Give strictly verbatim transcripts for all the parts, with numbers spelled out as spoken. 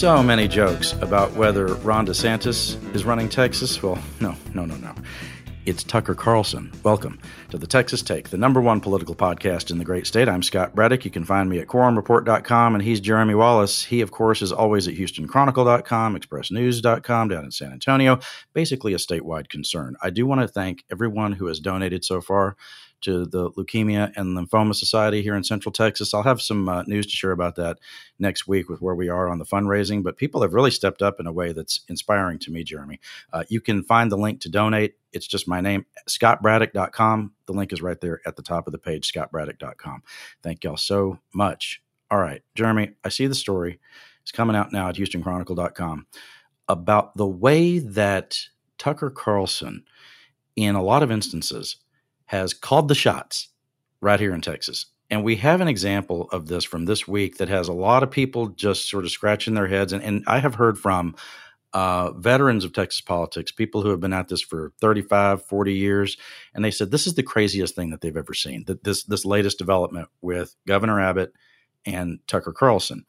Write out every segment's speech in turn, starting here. so many jokes about whether Ron DeSantis is running Texas. Well, no, no, no, no. It's Tucker Carlson. Welcome to the Texas Take, the number one political podcast in the great state. I'm Scott Braddock. You can find me at quorum report dot com, and he's Jeremy Wallace. He, of course, is always at houston chronicle dot com, express news dot com, down in San Antonio, basically a statewide concern. I do want to thank everyone who has donated so far to the Leukemia and Lymphoma Society here in Central Texas. I'll have some uh, news to share about that next week with where we are on the fundraising, but people have really stepped up in a way that's inspiring to me, Jeremy. Uh, you can find the link to donate. It's just my name, scott braddock dot com. The link is right there at the top of the page, scott braddock dot com. Thank y'all so much. All right, Jeremy, I see the story. It's coming out now at houston chronicle dot com about the way that Tucker Carlson, in a lot of instances, has called the shots right here in Texas. And we have an example of this from this week that has a lot of people just sort of scratching their heads. And, and I have heard from uh, veterans of Texas politics, people who have been at this for thirty-five, forty years. And they said, this is the craziest thing that they've ever seen, that this, this latest development with Governor Abbott and Tucker Carlson.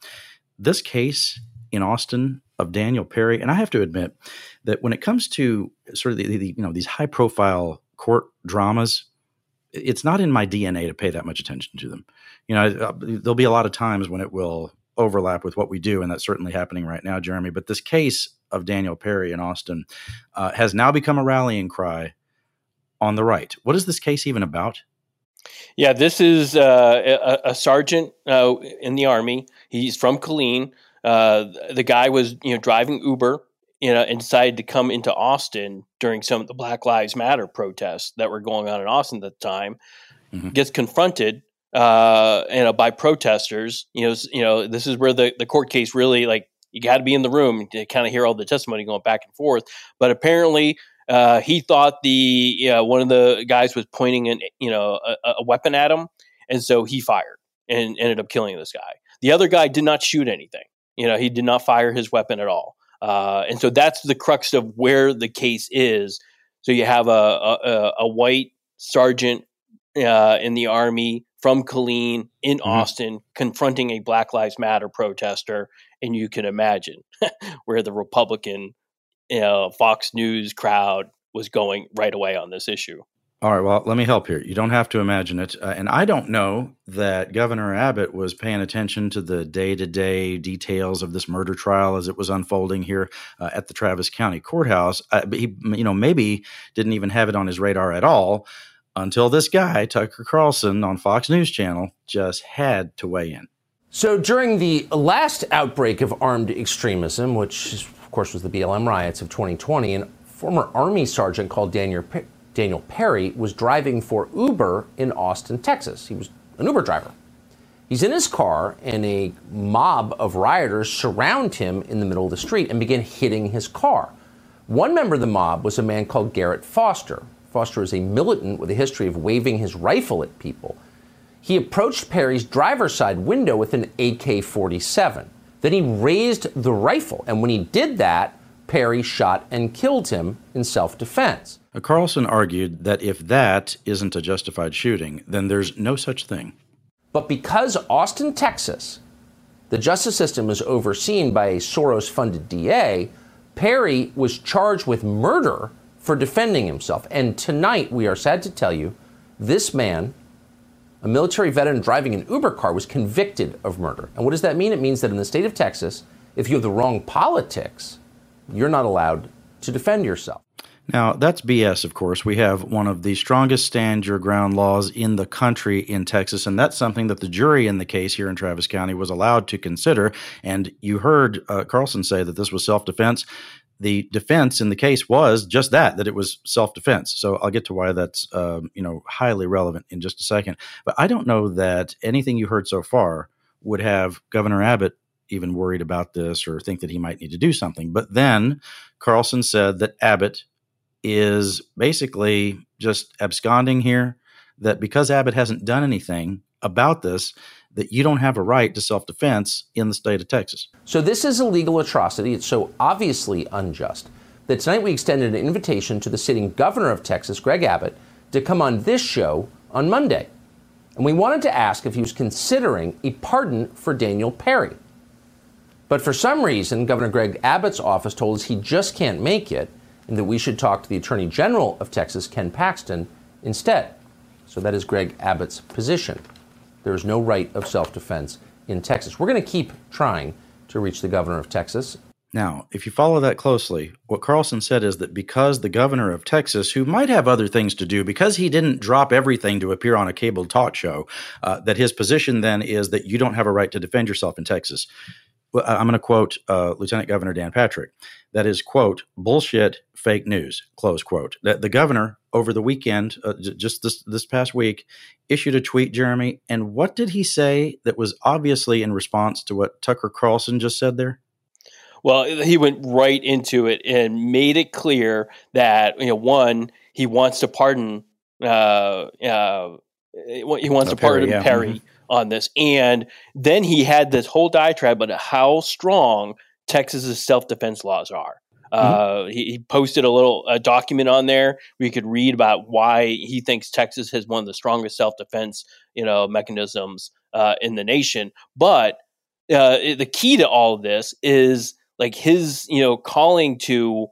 This case in Austin of Daniel Perry. And I have to admit that when it comes to sort of the, the you know, these high profile court dramas, it's not in my D N A to pay that much attention to them. You know, there'll be a lot of times when it will overlap with what we do, and that's certainly happening right now, Jeremy. But this case of Daniel Perry in Austin uh, has now become a rallying cry on the right. What is this case even about? Yeah, this is uh, a, a sergeant uh, in the Army. He's from Killeen. Uh, the guy was, you know, driving Uber, you know, and decided to come into Austin during some of the Black Lives Matter protests that were going on in Austin at the time. Mm-hmm. Gets confronted, uh, you know, by protesters. You know, you know, this is where the, the court case really, like, you got to be in the room to kind of hear all the testimony going back and forth. But apparently, uh, he thought the you know, one of the guys was pointing an you know a, a weapon at him, and so he fired and ended up killing this guy. The other guy did not shoot anything. You know, he did not fire his weapon at all. Uh, and so that's the crux of where the case is. So you have a a, a white sergeant uh, in the Army from Killeen in mm-hmm. Austin confronting a Black Lives Matter protester, and you can imagine where the Republican you know, Fox News crowd was going right away on this issue. All right, well, let me help here. You don't have to imagine it. Uh, and I don't know that Governor Abbott was paying attention to the day-to-day details of this murder trial as it was unfolding here uh, at the Travis County Courthouse. Uh, but he, you know, maybe didn't even have it on his radar at all until this guy, Tucker Carlson, on Fox News Channel, just had to weigh in. So during the last outbreak of armed extremism, which, of course, was the B L M riots of twenty twenty, a former Army sergeant called Daniel Perry Daniel Perry was driving for Uber in Austin, Texas. He was an Uber driver. He's in his car, and a mob of rioters surround him in the middle of the street and begin hitting his car. One member of the mob was a man called Garrett Foster. Foster is a militant with a history of waving his rifle at people. He approached Perry's driver's side window with an A K forty-seven. Then he raised the rifle, and when he did that, Perry shot and killed him in self-defense. Carlson argued that if that isn't a justified shooting, then there's no such thing. But because Austin, Texas, the justice system is overseen by a Soros-funded D A, Perry was charged with murder for defending himself. And tonight, we are sad to tell you, this man, a military veteran driving an Uber car, was convicted of murder. And what does that mean? It means that in the state of Texas, if you have the wrong politics, you're not allowed to defend yourself. Now, that's B S, of course. We have one of the strongest stand-your-ground laws in the country in Texas, and that's something that the jury in the case here in Travis County was allowed to consider. And you heard uh, Carlson say that this was self-defense. The defense in the case was just that, that it was self-defense. So I'll get to why that's uh, you know, highly relevant in just a second. But I don't know that anything you heard so far would have Governor Abbott even worried about this or think that he might need to do something. But then Carlson said that Abbott is basically just absconding here, that because Abbott hasn't done anything about this, that you don't have a right to self-defense in the state of Texas. So this is a legal atrocity. It's so obviously unjust that tonight we extended an invitation to the sitting governor of Texas, Greg Abbott, to come on this show on Monday. And we wanted to ask if he was considering a pardon for Daniel Perry. But for some reason, Governor Greg Abbott's office told us he just can't make it and that we should talk to the Attorney General of Texas, Ken Paxton, instead. So that is Greg Abbott's position. There is no right of self-defense in Texas. We're going to keep trying to reach the governor of Texas. Now, if you follow that closely, what Carlson said is that because the governor of Texas, who might have other things to do, because he didn't drop everything to appear on a cable talk show, uh, that his position then is that you don't have a right to defend yourself in Texas. Well, I'm going to quote uh, Lieutenant Governor Dan Patrick. That is, quote, bullshit, fake news, close quote. That the governor over the weekend, uh, j- just this, this past week, issued a tweet, Jeremy. And what did he say that was obviously in response to what Tucker Carlson just said there? Well, he went right into it and made it clear that, you know, one, he wants to pardon, uh, uh, he wants oh, to pardon Perry, yeah. Perry mm-hmm. on this. And then he had this whole diatribe about how strong Texas's self-defense laws are. Mm-hmm. Uh, he, he posted a little a document on there where you could read about why he thinks Texas has one of the strongest self-defense, you know, mechanisms uh, in the nation. But uh, it, the key to all of this is like his, you know, calling to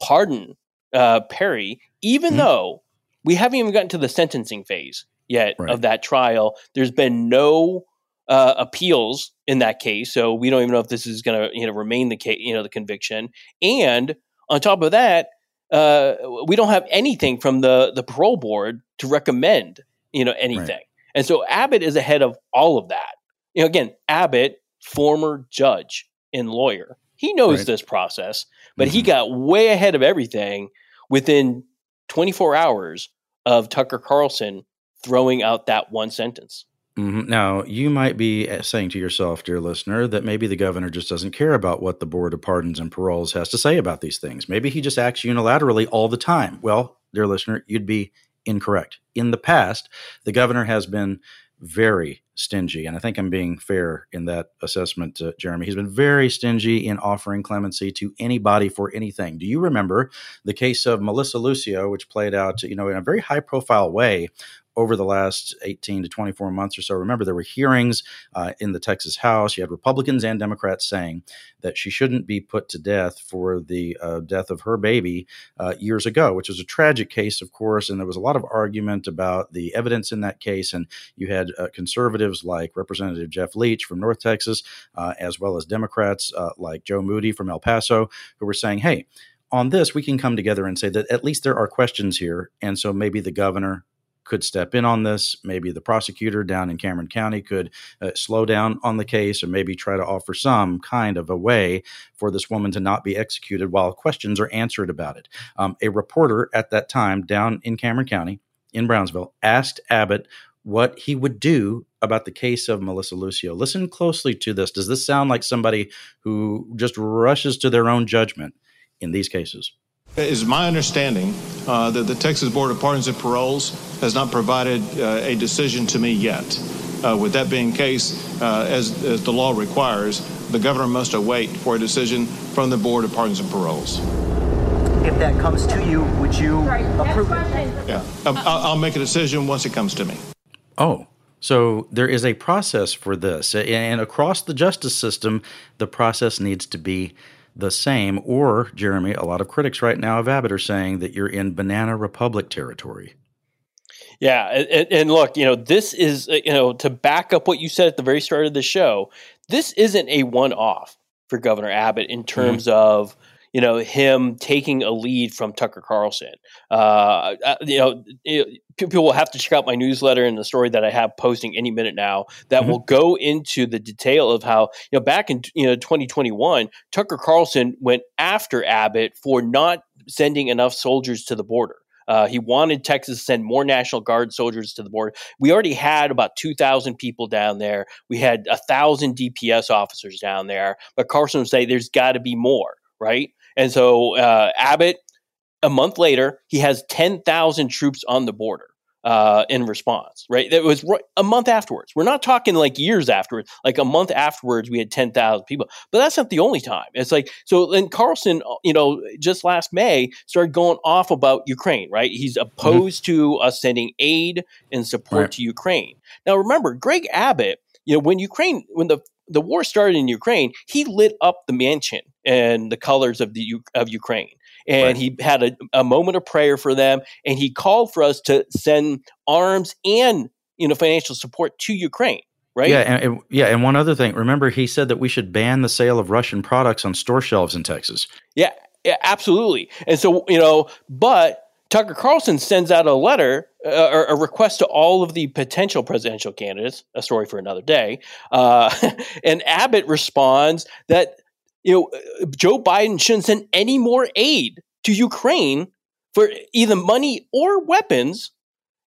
pardon uh, Perry, even mm-hmm. though we haven't even gotten to the sentencing phase yet right. of that trial. There's been no Uh, appeals in that case, so we don't even know if this is going to, you know, remain the case, you know, the conviction. And on top of that, uh, we don't have anything from the the parole board to recommend, you know, anything. Right. And so Abbott is ahead of all of that. You know, again, Abbott, former judge and lawyer, he knows right. this process, but mm-hmm. he got way ahead of everything within twenty-four hours of Tucker Carlson throwing out that one sentence. Now, you might be saying to yourself, dear listener, that maybe the governor just doesn't care about what the Board of Pardons and Paroles has to say about these things. Maybe he just acts unilaterally all the time. Well, dear listener, you'd be incorrect. In the past, the governor has been very stingy, and I think I'm being fair in that assessment, uh, Jeremy. He's been very stingy in offering clemency to anybody for anything. Do you remember the case of Melissa Lucio, which played out, you know, in a very high-profile way over the last eighteen to twenty-four months or so? Remember, there were hearings uh, in the Texas House. You had Republicans and Democrats saying that she shouldn't be put to death for the uh, death of her baby uh, years ago, which was a tragic case, of course. And there was a lot of argument about the evidence in that case. And you had uh, conservatives like Representative Jeff Leach from North Texas, uh, as well as Democrats uh, like Joe Moody from El Paso, who were saying, hey, on this, we can come together and say that at least there are questions here. And so maybe the governor could step in on this. Maybe the prosecutor down in Cameron County could uh, slow down on the case, or maybe try to offer some kind of a way for this woman to not be executed while questions are answered about it. Um, a reporter at that time down in Cameron County in Brownsville asked Abbott what he would do about the case of Melissa Lucio. Listen closely to this. Does this sound like somebody who just rushes to their own judgment in these cases? It is my understanding uh, that the Texas Board of Pardons and Paroles has not provided uh, a decision to me yet. Uh, with that being the case, uh, as, as the law requires, the governor must await for a decision from the Board of Pardons and Paroles. If that comes to you, would you approve it? Yeah, I'll, I'll make a decision once it comes to me. Oh. So there is a process for this. And across the justice system, the process needs to be the same. Or, Jeremy, a lot of critics right now of Abbott are saying that you're in banana republic territory. Yeah. And, and look, you know, this is, you know, to back up what you said at the very start of the show, this isn't a one-off for Governor Abbott in terms mm-hmm. of, you know, him taking a lead from Tucker Carlson. Uh, you know, it, people will have to check out my newsletter and the story that I have posting any minute now that mm-hmm. will go into the detail of how, you know, back in, you know, twenty twenty-one, Tucker Carlson went after Abbott for not sending enough soldiers to the border. Uh, he wanted Texas to send more National Guard soldiers to the border. We already had about two thousand people down there. We had one thousand D P S officers down there. But Carlson would say there's got to be more, right? And so uh, Abbott, a month later, he has ten thousand troops on the border uh, in response, right? That was right, a month afterwards. We're not talking like years afterwards. Like a month afterwards, we had ten thousand people. But that's not the only time. It's like, so then Carlson, you know, just last May started going off about Ukraine, right? He's opposed mm-hmm. to us sending aid and support right. to Ukraine. Now, remember, Greg Abbott, you know, when Ukraine, when the the war started in Ukraine, he lit up the mansion and the colors of the of Ukraine. And right. he had a, a moment of prayer for them. And he called for us to send arms and, you know, financial support to Ukraine. Right. Yeah. And, and, yeah. And one other thing. Remember, he said that we should ban the sale of Russian products on store shelves in Texas. Yeah, yeah, absolutely. And so, you know, but Tucker Carlson sends out a letter uh, or a request to all of the potential presidential candidates, a story for another day. Uh, and Abbott responds that, you know, Joe Biden shouldn't send any more aid to Ukraine for either money or weapons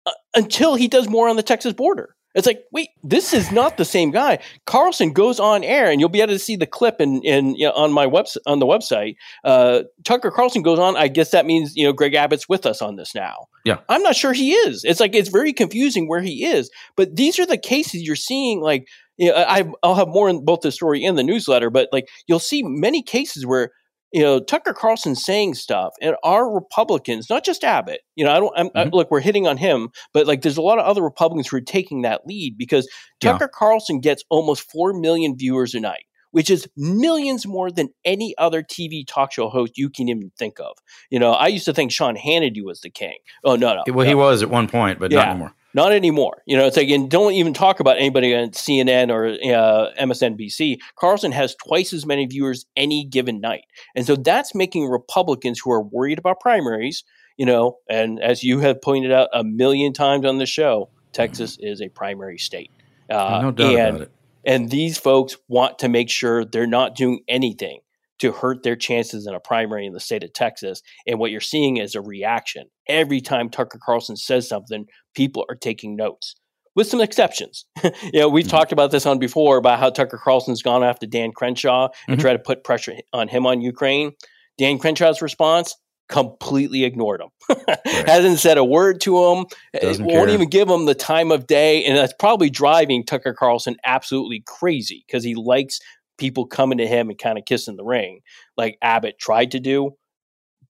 uh, until he does more on the Texas border. It's like, wait, this is not the same guy. Carlson goes on air, and you'll be able to see the clip in, in you know, on my webs- on the website. Uh, Tucker Carlson goes on. I guess that means, you know, Greg Abbott's with us on this now. Yeah, I'm not sure he is. It's like it's very confusing where he is. But these are the cases you're seeing. Like, you know, I, I'll have more in both the story and the newsletter. But like, you'll see many cases where, you know, Tucker Carlson's saying stuff, and our Republicans, not just Abbott, you know, I don't, I'm, mm-hmm. I, look, we're hitting on him, but like there's a lot of other Republicans who are taking that lead because Tucker yeah. Carlson gets almost four million viewers a night, which is millions more than any other T V talk show host you can even think of. You know, I used to think Sean Hannity was the king. Oh, no, no. Well, no. He was at one point, but yeah. not anymore. Not anymore. You know, it's like, and don't even talk about anybody on C N N or uh, M S N B C. Carlson has twice as many viewers any given night. And so that's making Republicans who are worried about primaries, you know, and as you have pointed out a million times on the show, Texas mm-hmm. is a primary state. Uh, no doubt and, about it. And these folks want to make sure they're not doing anything to hurt their chances in a primary in the state of Texas. And what you're seeing is a reaction. Every time Tucker Carlson says something, people are taking notes, with some exceptions. you know, we've mm-hmm. talked about this on before about how Tucker Carlson's gone after Dan Crenshaw and mm-hmm. tried to put pressure on him on Ukraine. Dan Crenshaw's response, completely ignored him. right. Hasn't said a word to him. Doesn't won't care. Even give him the time of day. And that's probably driving Tucker Carlson absolutely crazy because he likes people coming to him and kind of kissing the ring like Abbott tried to do.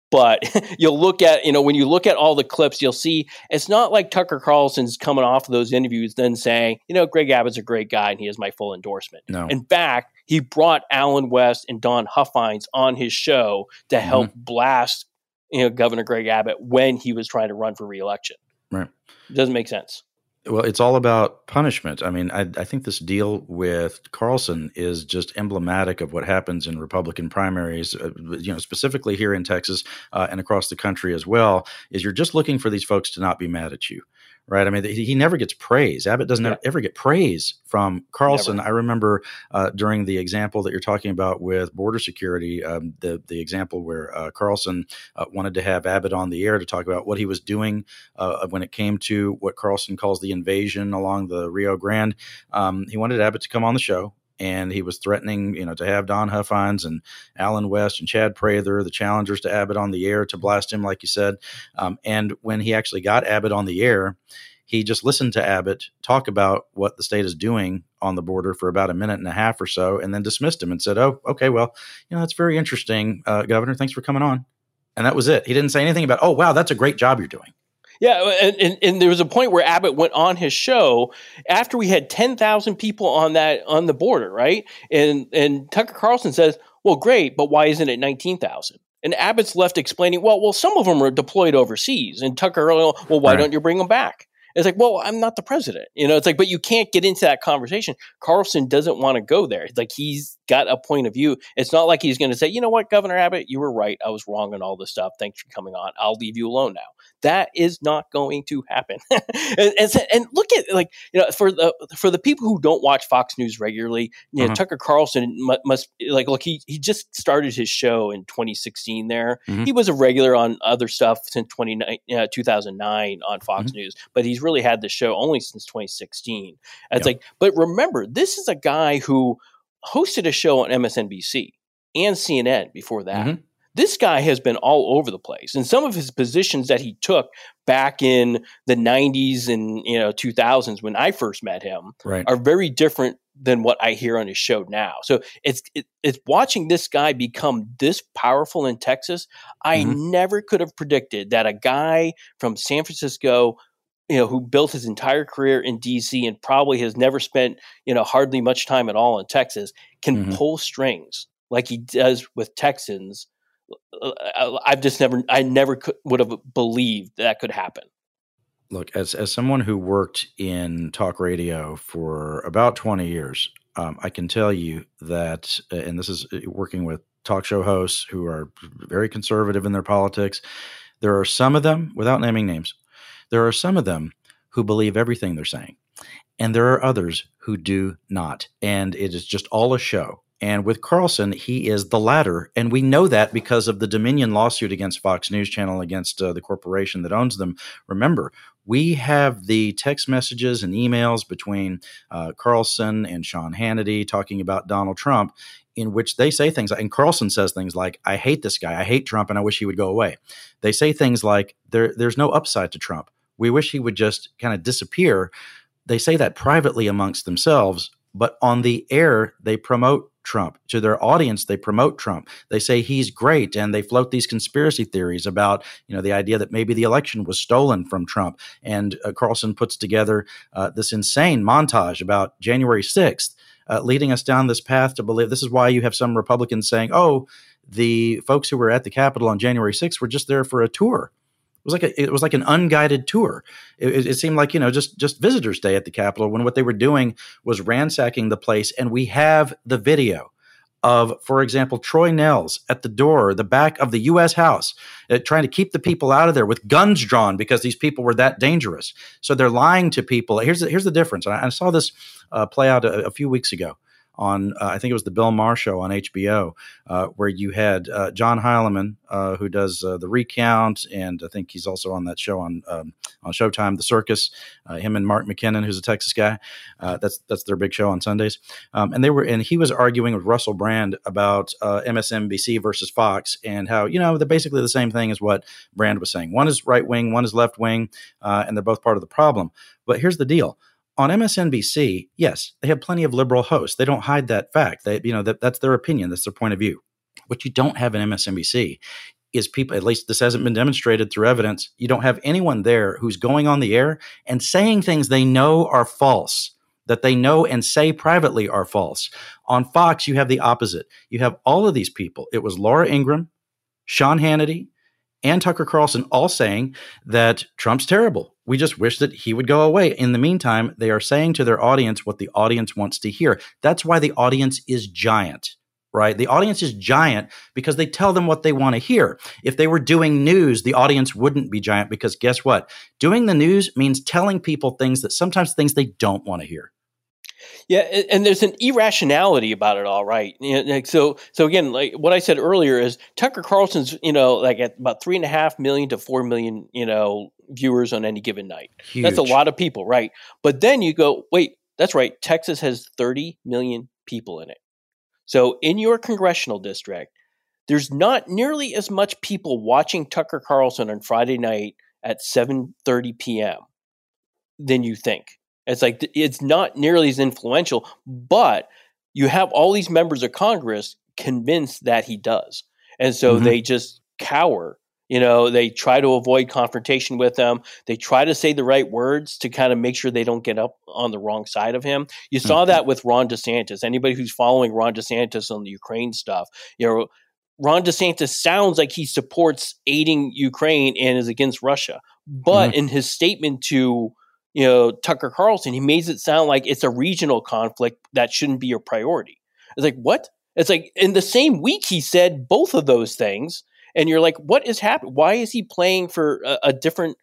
But you'll look at, you know, when you look at all the clips, you'll see it's not like Tucker Carlson's coming off of those interviews then saying, you know, Greg Abbott's a great guy and he has my full endorsement. No. In fact, he brought Alan West and Don Huffines on his show to mm-hmm. help blast, you know, Governor Greg Abbott when he was trying to run for reelection. Right. It doesn't make sense. Well, it's all about punishment. I mean, I, I think this deal with Carlson is just emblematic of what happens in Republican primaries, uh, you know, specifically here in Texas uh, and across the country as well, is you're just looking for these folks to not be mad at you. Right. I mean, he never gets praise. Abbott doesn't yeah. ever get praise from Carlson. Never. I remember uh, during the example that you're talking about with border security, um, the the example where uh, Carlson uh, wanted to have Abbott on the air to talk about what he was doing uh, when it came to what Carlson calls the invasion along the Rio Grande. Um, he wanted Abbott to come on the show. And he was threatening, you know, to have Don Huffines and Alan West and Chad Prather, the challengers to Abbott, on the air to blast him, like you said. Um, and when he actually got Abbott on the air, he just listened to Abbott talk about what the state is doing on the border for about a minute and a half or so, and then dismissed him and said, oh, okay, well, you know, that's very interesting, uh, Governor. Thanks for coming on. And that was it. He didn't say anything about, oh, wow, that's a great job you're doing. Yeah, and, and, and there was a point where Abbott went on his show after we had ten thousand people on that on the border, right? And and Tucker Carlson says, well, great, but why isn't it nineteen thousand? And Abbott's left explaining, well, well, some of them are deployed overseas. And Tucker, well, why right. don't you bring them back? It's like, well, I'm not the president. You know, it's like, but you can't get into that conversation. Carlson doesn't want to go there. It's like he's got a point of view. It's not like he's going to say, you know what, Governor Abbott, you were right. I was wrong on all this stuff. Thanks for coming on. I'll leave you alone now. That is not going to happen. and, and, and look at, like, you know, for the for the people who don't watch Fox News regularly, you uh-huh. know, Tucker Carlson must, must like, look, he, he just started his show in twenty sixteen there. Mm-hmm. He was a regular on other stuff since twenty, uh, two thousand nine on Fox mm-hmm. News, but he's really had the show only since twenty sixteen. It's yep. like, but remember, this is a guy who hosted a show on M S N B C and C N N before that. Mm-hmm. This guy has been all over the place. And some of his positions that he took back in the nineties and, you know, two thousands when I first met him right. are very different than what I hear on his show now. So it's it, it's watching this guy become this powerful in Texas. I mm-hmm. never could have predicted that a guy from San Francisco you know, who built his entire career in D C and probably has never spent, you know, hardly much time at all in Texas, can mm-hmm. pull strings like he does with Texans. I've just never, I never could, would have believed that could happen. Look, as as someone who worked in talk radio for about twenty years, um, I can tell you that, and this is working with talk show hosts who are very conservative in their politics, there are some of them, without naming names, there are some of them who believe everything they're saying, and there are others who do not, and it is just all a show. And with Carlson, he is the latter. And we know that because of the Dominion lawsuit against Fox News Channel, against uh, the corporation that owns them. Remember, we have the text messages and emails between uh, Carlson and Sean Hannity talking about Donald Trump, in which they say things, and Carlson says things like, I hate this guy, I hate Trump, and I wish he would go away. They say things like, there, there's no upside to Trump. We wish he would just kind of disappear. They say that privately amongst themselves, but on the air, they promote Trump. To their audience, they promote Trump. They say he's great, and they float these conspiracy theories about, you know, the idea that maybe the election was stolen from Trump. And uh, Carlson puts together uh, this insane montage about January sixth, uh, leading us down this path to believe this is why you have some Republicans saying, oh, the folks who were at the Capitol on January sixth were just there for a tour. It was like a, it was like an unguided tour. It, it seemed like, you know, just just Visitors Day at the Capitol, when what they were doing was ransacking the place. And we have the video of, for example, Troy Nehls at the door, the back of the U S House, uh, trying to keep the people out of there with guns drawn because these people were that dangerous. So they're lying to people. Here's the, here's the difference. I, I saw this uh, play out a, a few weeks ago on, uh, I think it was the Bill Maher show on H B O, uh, where you had uh, John Heilman, uh, who does uh, The Recount, and I think he's also on that show on um, on Showtime, The Circus, uh, him and Mark McKinnon, who's a Texas guy. Uh, that's that's their big show on Sundays. Um, and they were and he was arguing with Russell Brand about uh, M S N B C versus Fox, and how, you know, they're basically the same thing as what Brand was saying. One is right wing, one is left wing, uh, and they're both part of the problem. But here's the deal. On M S N B C, yes, they have plenty of liberal hosts. They don't hide that fact. They, you know, that, that's their opinion. That's their point of view. What you don't have in M S N B C is people, at least this hasn't been demonstrated through evidence, you don't have anyone there who's going on the air and saying things they know are false, that they know and say privately are false. On Fox, you have the opposite. You have all of these people. It was Laura Ingraham, Sean Hannity, and Tucker Carlson all saying that Trump's terrible. We just wish that he would go away. In the meantime, they are saying to their audience what the audience wants to hear. That's why the audience is giant, right? The audience is giant because they tell them what they want to hear. If they were doing news, the audience wouldn't be giant because guess what? Doing the news means telling people things that sometimes things they don't want to hear. Yeah, and there's an irrationality about it all, right? You know, like, so, so again, like what I said earlier is Tucker Carlson's, you know, like at about three and a half million to four million, you know, viewers on any given night. Huge. That's a lot of people, right? But then you go, wait, that's right. Texas has thirty million people in it. So in your congressional district, there's not nearly as much people watching Tucker Carlson on Friday night at seven thirty p.m. than you think. It's like it's not nearly as influential, but you have all these members of Congress convinced that he does. And so mm-hmm. they just cower. You know, they try to avoid confrontation with him. They try to say the right words to kind of make sure they don't get up on the wrong side of him. You saw mm-hmm. that with Ron DeSantis. Anybody who's following Ron DeSantis on the Ukraine stuff, you know, Ron DeSantis sounds like he supports aiding Ukraine and is against Russia. But mm-hmm. in his statement to you know, Tucker Carlson, he makes it sound like it's a regional conflict that shouldn't be your priority. It's like, what? It's like in the same week he said both of those things. And you're like, what is happening? Why is he playing for a, a different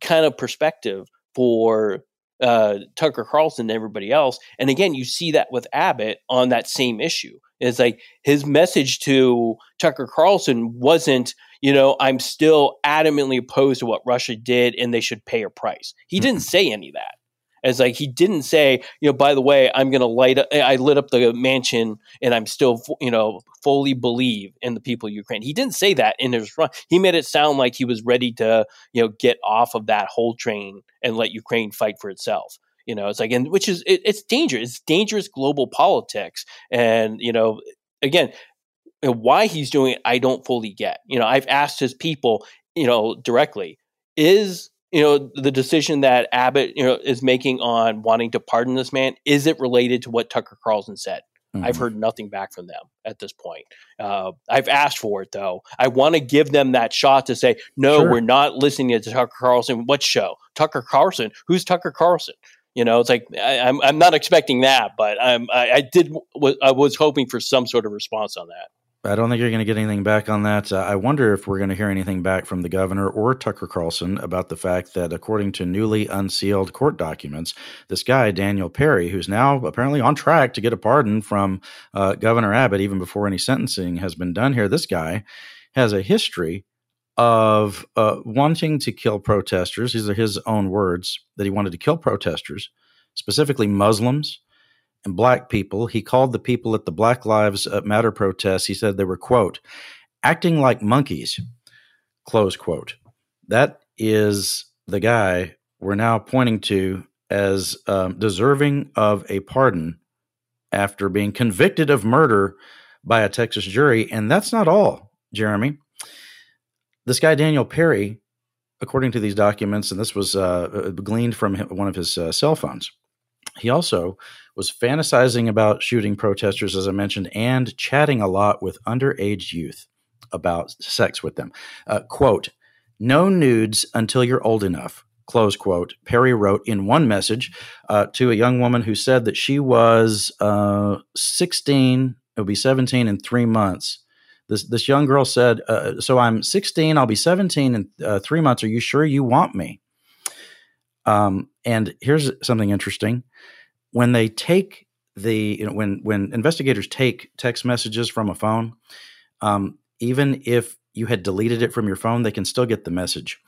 kind of perspective for uh, Tucker Carlson than everybody else? And again, you see that with Abbott on that same issue. It's like his message to Tucker Carlson wasn't, you know, I'm still adamantly opposed to what Russia did and they should pay a price. He mm-hmm. didn't say any of that. It's like he didn't say, you know, by the way, I'm going to light up, I lit up the mansion and I'm still, you know, fully believe in the people of Ukraine. He didn't say that in his run. He made it sound like he was ready to, you know, get off of that whole train and let Ukraine fight for itself. You know, it's like, and which is, it, it's dangerous. It's dangerous global politics. And, you know, again, why he's doing it, I don't fully get. You know, I've asked his people, you know, directly, is you know, the decision that Abbott, you know, is making on wanting to pardon this man, is it related to what Tucker Carlson said? Mm-hmm. I've heard nothing back from them at this point. Uh, I've asked for it, though. I want to give them that shot to say, no, sure. We're not listening to Tucker Carlson. What show? Tucker Carlson? Who's Tucker Carlson? You know, it's like I, I'm I'm not expecting that, but I'm, I, I did w- I was hoping for some sort of response on that. I don't think you're going to get anything back on that. Uh, I wonder if we're going to hear anything back from the governor or Tucker Carlson about the fact that, according to newly unsealed court documents, this guy, Daniel Perry, who's now apparently on track to get a pardon from uh, Governor Abbott, even before any sentencing has been done here, this guy has a history of uh, wanting to kill protesters. These are his own words, that he wanted to kill protesters, specifically Muslims and black people. He called the people at the Black Lives Matter protests, he said they were, quote, acting like monkeys, close quote. That is the guy we're now pointing to as um, deserving of a pardon after being convicted of murder by a Texas jury. And that's not all, Jeremy. This guy, Daniel Perry, according to these documents, and this was uh, gleaned from one of his uh, cell phones, he also was fantasizing about shooting protesters, as I mentioned, and chatting a lot with underage youth about sex with them. Uh, quote, no nudes until you're old enough, close quote, Perry wrote in one message uh, to a young woman who said that she was uh, sixteen, it would be seventeen in three months. This this young girl said, uh, so I'm sixteen, I'll be seventeen in uh, three months. Are you sure you want me? Um, and here's something interesting. When they take the, you know, when, when investigators take text messages from a phone, um, even if you had deleted it from your phone, they can still get the message.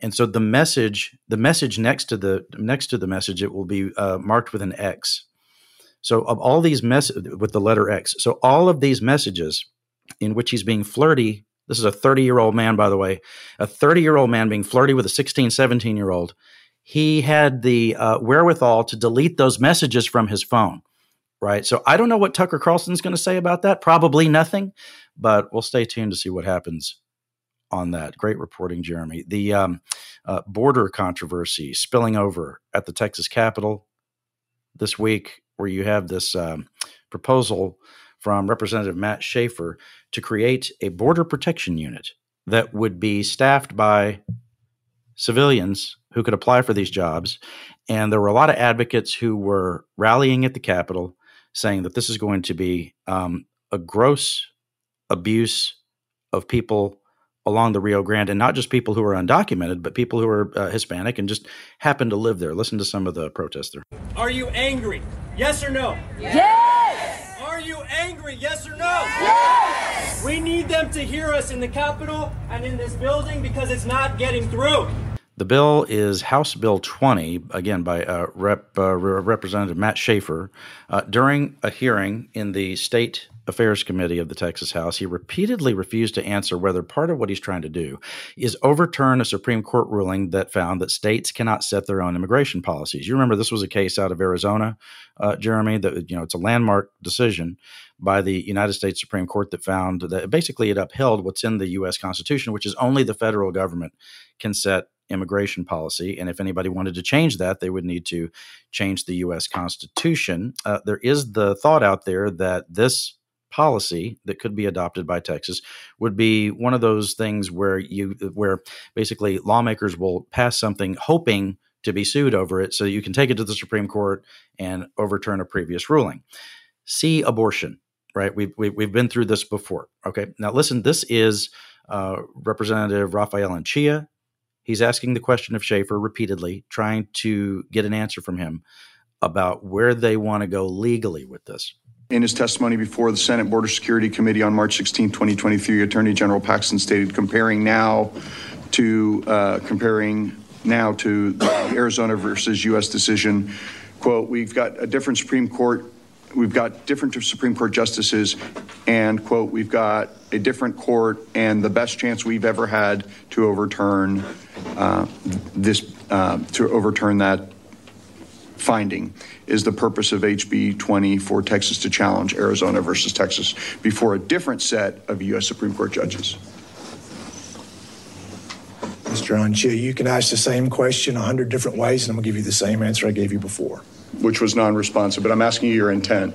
And so the message, the message next to the, next to the message, it will be uh, marked with an X. So of all these messages with the letter X, so all of these messages in which he's being flirty, this is a thirty year old man, by the way, a thirty year old man being flirty with a sixteen, seventeen year old. He had the uh, wherewithal to delete those messages from his phone, right? So I don't know what Tucker Carlson's going to say about that. Probably nothing, but we'll stay tuned to see what happens on that. Great reporting, Jeremy. The um, uh, border controversy spilling over at the Texas Capitol this week, where you have this um, proposal from Representative Matt Schaefer to create a border protection unit that would be staffed by civilians who could apply for these jobs. And there were a lot of advocates who were rallying at the Capitol saying that this is going to be um, a gross abuse of people along the Rio Grande, and not just people who are undocumented, but people who are uh, Hispanic and just happen to live there. Listen to some of the protests there. Are you angry? Yes or no? Yes! Are you angry? Yes or no? Yes! We need them to hear us in the Capitol and in this building, because it's not getting through. The bill is House Bill twenty, again, by uh, Rep, uh, Representative Matt Schaefer. Uh, during a hearing in the State Affairs Committee of the Texas House, he repeatedly refused to answer whether part of what he's trying to do is overturn a Supreme Court ruling that found that states cannot set their own immigration policies. You remember this was a case out of Arizona, uh, Jeremy, that, you know, it's a landmark decision by the United States Supreme Court that found that basically it upheld what's in the U S Constitution, which is only the federal government can set immigration policy. And if anybody wanted to change that, they would need to change the U S Constitution. Uh, there is the thought out there that this policy that could be adopted by Texas would be one of those things where you, where basically lawmakers will pass something hoping to be sued over it, so you can take it to the Supreme Court and overturn a previous ruling. See abortion, right? We've, we've been through this before. Okay. Now listen, this is uh, Representative Rafael Anchia. He's asking the question of Schaefer repeatedly, trying to get an answer from him about where they want to go legally with this. In his testimony before the Senate Border Security Committee on March sixteenth, twenty twenty-three, Attorney General Paxton stated, comparing now to uh, comparing now to the Arizona versus U S decision, quote, we've got a different Supreme Court, we've got different Supreme Court justices, and, quote, we've got a different court and the best chance we've ever had to overturn uh, this, uh, to overturn that finding is the purpose of H B twenty for Texas to challenge Arizona versus Texas before a different set of U S Supreme Court judges. Mister Unchue, you can ask the same question a hundred different ways, and I'm going to give you the same answer I gave you before. Which was non-responsive, but I'm asking you your intent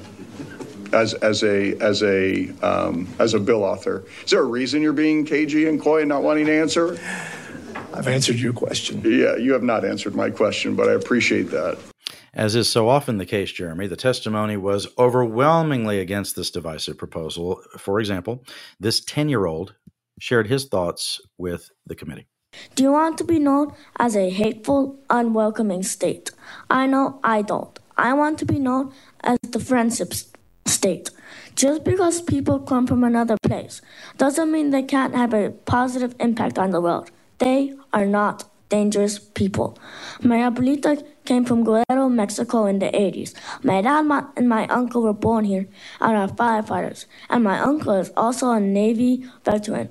as as a as a um, as a bill author. Is there a reason you're being cagey and coy and not wanting to answer? I've answered your question. Yeah, you have not answered my question, but I appreciate that. As is so often the case, Jeremy, the testimony was overwhelmingly against this divisive proposal. For example, this ten-year-old shared his thoughts with the committee. Do you want to be known as a hateful, unwelcoming state? I know I don't. I want to be known as the friendship state. Just because people come from another place doesn't mean they can't have a positive impact on the world. They are not dangerous people. My abuelita came from Guerrero, Mexico in the eighties. My dad and my uncle were born here and are firefighters, and my uncle is also a Navy veteran.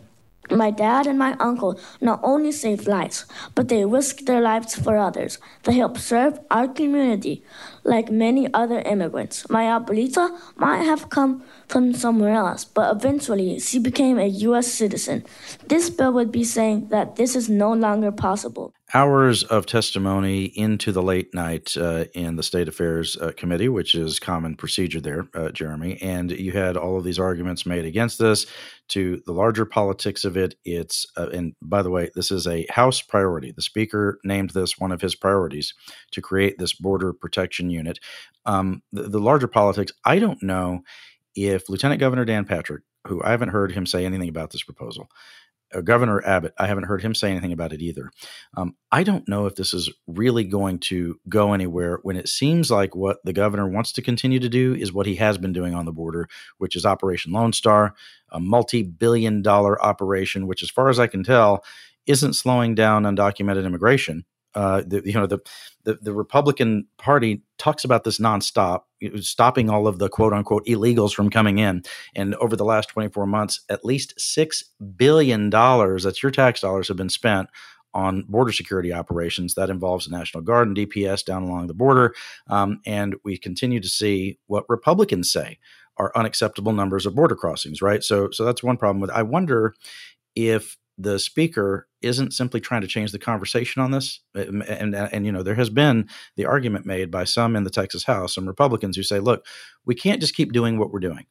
My dad and my uncle not only saved lives, but they risked their lives for others. They helped serve our community like many other immigrants. My abuelita might have come from somewhere else, but eventually she became a U S citizen. This bill would be saying that this is no longer possible. Hours of testimony into the late night uh, in the State Affairs uh, Committee, which is common procedure there, uh, Jeremy, and you had all of these arguments made against this to the larger politics of it. It's, uh, and by the way, this is a House priority. The Speaker named this one of his priorities to create this border protection unit. Um, the, the larger politics, I don't know if Lieutenant Governor Dan Patrick, who I haven't heard him say anything about this proposal, Governor Abbott, I haven't heard him say anything about it either. Um, I don't know if this is really going to go anywhere when it seems like what the governor wants to continue to do is what he has been doing on the border, which is Operation Lone Star, a multi-billion dollar operation, which as far as I can tell, isn't slowing down undocumented immigration. Uh, the, you know, the, the the Republican Party talks about this nonstop, stopping all of the quote unquote illegals from coming in. And over the last twenty-four months, at least six billion dollars, that's your tax dollars, have been spent on border security operations. That involves the National Guard and D P S down along the border. Um, and we continue to see what Republicans say are unacceptable numbers of border crossings, right? So, so that's one problem with. I wonder if the speaker isn't simply trying to change the conversation on this. And, and, and, you know, there has been the argument made by some in the Texas House, some Republicans who say, look, we can't just keep doing what we're doing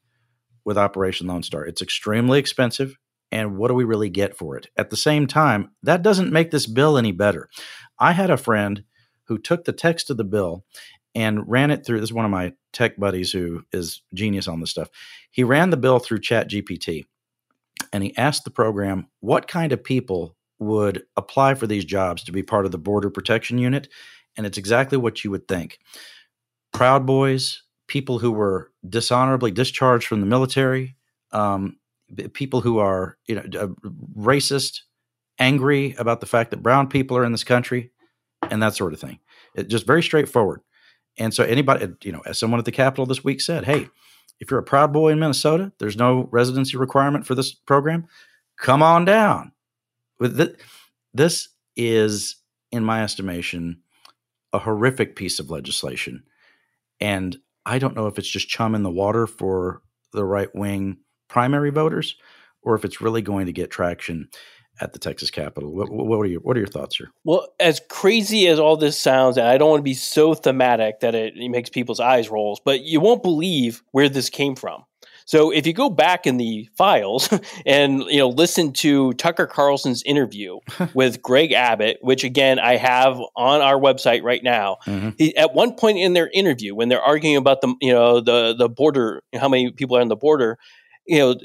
with Operation Lone Star. It's extremely expensive. And what do we really get for it? At the same time, that doesn't make this bill any better. I had a friend who took the text of the bill and ran it through. This is one of my tech buddies who is genius on this stuff. He ran the bill through Chat G P T. And he asked the program, what kind of people would apply for these jobs to be part of the Border Protection Unit? And it's exactly what you would think. Proud Boys, people who were dishonorably discharged from the military, um, people who are, you know, racist, angry about the fact that brown people are in this country, and that sort of thing. It's just very straightforward. And so anybody, you know, as someone at the Capitol this week said, hey, if you're a Proud Boy in Minnesota, there's no residency requirement for this program. Come on down. This is, in my estimation, a horrific piece of legislation. And I don't know if it's just chum in the water for the right-wing primary voters or if it's really going to get traction at the Texas Capitol. What, what are your what are your thoughts here? Well, as crazy as all this sounds, and I don't want to be so thematic that it, it makes people's eyes roll, but you won't believe where this came from. So if you go back in the files and, you know, listen to Tucker Carlson's interview with Greg Abbott, which, again, I have on our website right now. Mm-hmm. He, at one point in their interview, when they're arguing about the, you know, the, the border, how many people are on the border, you know,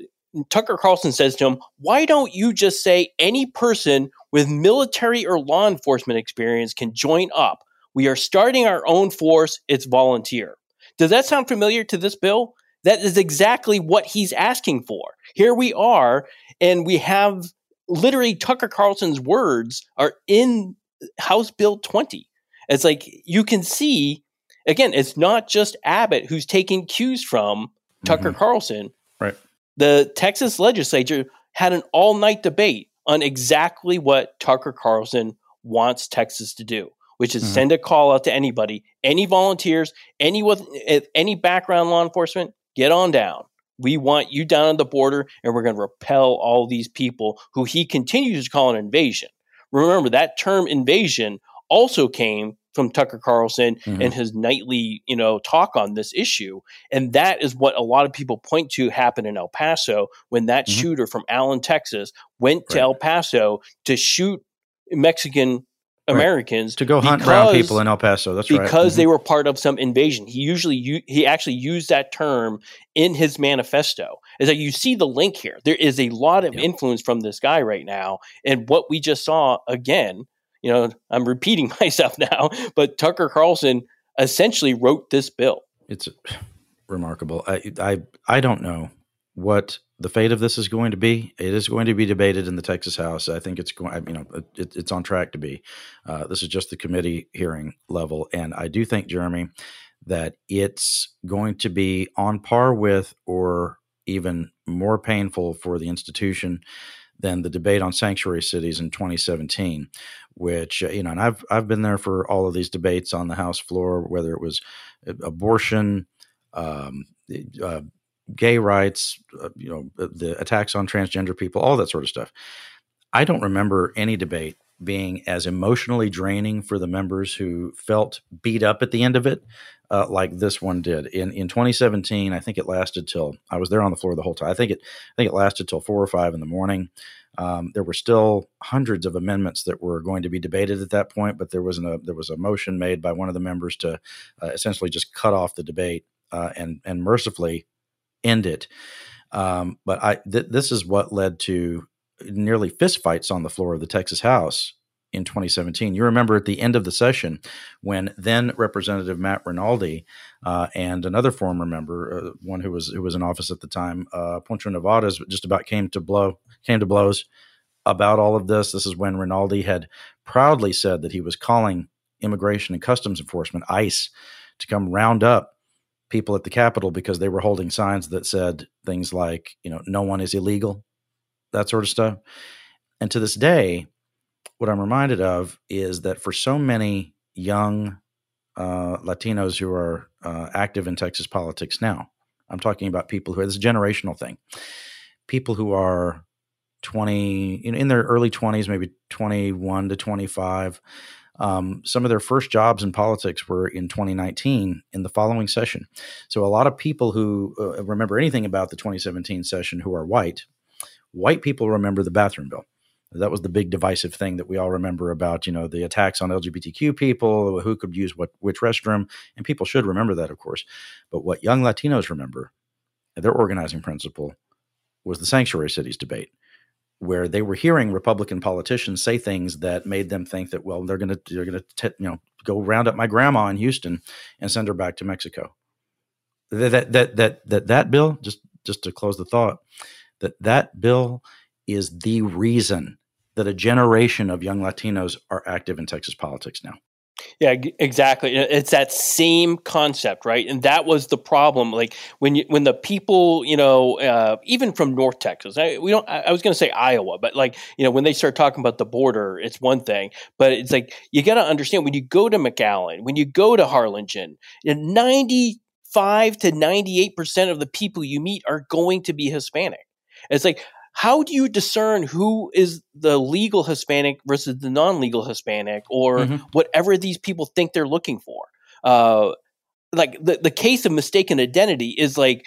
Tucker Carlson says to him, why don't you just say any person with military or law enforcement experience can join up? We are starting our own force. It's volunteer. Does that sound familiar to this bill? That is exactly what he's asking for. Here we are, and we have literally Tucker Carlson's words are in House Bill twenty. It's like you can see, again, it's not just Abbott who's taking cues from mm-hmm. Tucker Carlson. Right. The Texas legislature had an all-night debate on exactly what Tucker Carlson wants Texas to do, which is mm-hmm. send a call out to anybody, any volunteers, any with any background law enforcement, get on down. We want you down at the border, and we're going to repel all these people who he continues to call an invasion. Remember, that term invasion also came from Tucker Carlson mm-hmm. and his nightly, you know, talk on this issue. And that is what a lot of people point to happened in El Paso when that mm-hmm. shooter from Allen, Texas, went right. to El Paso to shoot Mexican Americans right. to go hunt because, brown people in El Paso. That's because right. Because mm-hmm. they were part of some invasion. He usually u- he actually used that term in his manifesto. Is that you see the link here. There is a lot of yep. influence from this guy right now. And what we just saw again, you know, I'm repeating myself now, but Tucker Carlson essentially wrote this bill. It's remarkable. I I, I don't know what the fate of this is going to be. It is going to be debated in the Texas House. I think it's going, you know, it, it's on track to be. Uh, this is just the committee hearing level. And I do think, Jeremy, that it's going to be on par with or even more painful for the institution than the debate on sanctuary cities in twenty seventeen, which, you know, and I've, I've been there for all of these debates on the House floor, whether it was abortion, um, uh, gay rights, uh, you know, the attacks on transgender people, all that sort of stuff. I don't remember any debate being as emotionally draining for the members who felt beat up at the end of it, uh, like this one did in in twenty seventeen. I think it lasted till I was there on the floor the whole time. I think it I think it lasted till four or five in the morning. Um, there were still hundreds of amendments that were going to be debated at that point, but there was a there was a motion made by one of the members to uh, essentially just cut off the debate uh, and and mercifully end it. Um, but I th- this is what led to nearly fistfights on the floor of the Texas House in twenty seventeen. You remember at the end of the session when then Representative Matt Rinaldi uh, and another former member, uh, one who was who was in office at the time, uh, Poncho Nevadas, just about came to blow came to blows about all of this. This is when Rinaldi had proudly said that he was calling Immigration and Customs Enforcement, ICE, to come round up people at the Capitol because they were holding signs that said things like, you know, no one is illegal, that sort of stuff. And to this day, what I'm reminded of is that for so many young uh, Latinos who are uh, active in Texas politics now, I'm talking about people who are, this is a generational thing, people who are twenty, in, in their early twenties, maybe twenty-one to twenty-five, um, some of their first jobs in politics were in twenty nineteen in the following session. So a lot of people who uh, remember anything about the twenty seventeen session who are white, White people remember the bathroom bill. That was the big divisive thing that we all remember about, you know, the attacks on L G B T Q people, who could use what which restroom, and people should remember that, of course. But what young Latinos remember, their organizing principle, was the sanctuary cities debate, where they were hearing Republican politicians say things that made them think that, well, they're going to they're going to you know go round up my grandma in Houston and send her back to Mexico. That that that that that, that bill, just just to close the thought. that that bill is the reason that a generation of young Latinos are active in Texas politics now. Yeah, exactly. It's that same concept, right? And that was the problem. Like when you, when the people, you know, uh, even from North Texas, I, we don't. I, I was going to say Iowa, but like you know, when they start talking about the border, it's one thing. But it's like you got to understand when you go to McAllen, when you go to Harlingen, you know, ninety-five to ninety-eight percent of the people you meet are going to be Hispanic. It's like, how do you discern who is the legal Hispanic versus the non-legal Hispanic or mm-hmm. whatever these people think they're looking for? Uh, like the, the case of mistaken identity is like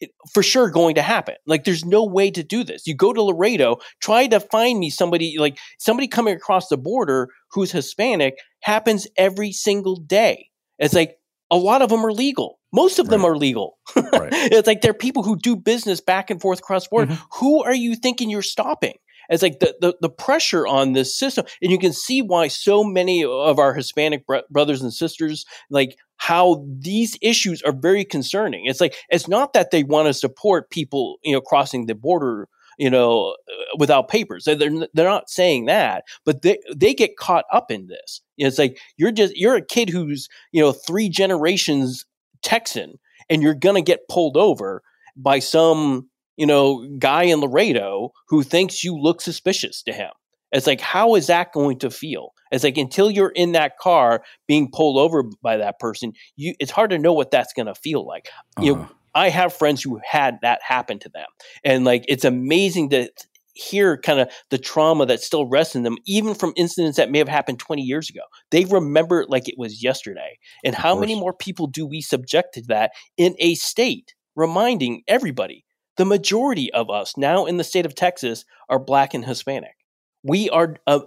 it, for sure going to happen. Like there's no way to do this. You go to Laredo, try to find me somebody like somebody coming across the border who's Hispanic happens every single day. It's like a lot of them are legal. Most of right. them are legal. Right. It's like they're people who do business back and forth across the board. Mm-hmm. Who are you thinking you're stopping? It's like the, the, the pressure on this system. And you can see why so many of our Hispanic br- brothers and sisters, like how these issues are very concerning. It's like it's not that they want to support people, you know, crossing the border, you know, without papers. They're, they're not saying that, but they, they get caught up in this. It's like you're just you're a kid who's, you know, three generations Texan, and you're going to get pulled over by some, you know, guy in Laredo who thinks you look suspicious to him. It's like, how is that going to feel? It's like, until you're in that car being pulled over by that person, you, it's hard to know what that's going to feel like. Uh-huh. You know, I have friends who had that happen to them. And like, it's amazing to hear kind of the trauma that still rests in them, even from incidents that may have happened twenty years ago. They remember it like it was yesterday. And how many more people do we subject to that in a state reminding everybody? The majority of us now in the state of Texas are Black and Hispanic. We are, uh,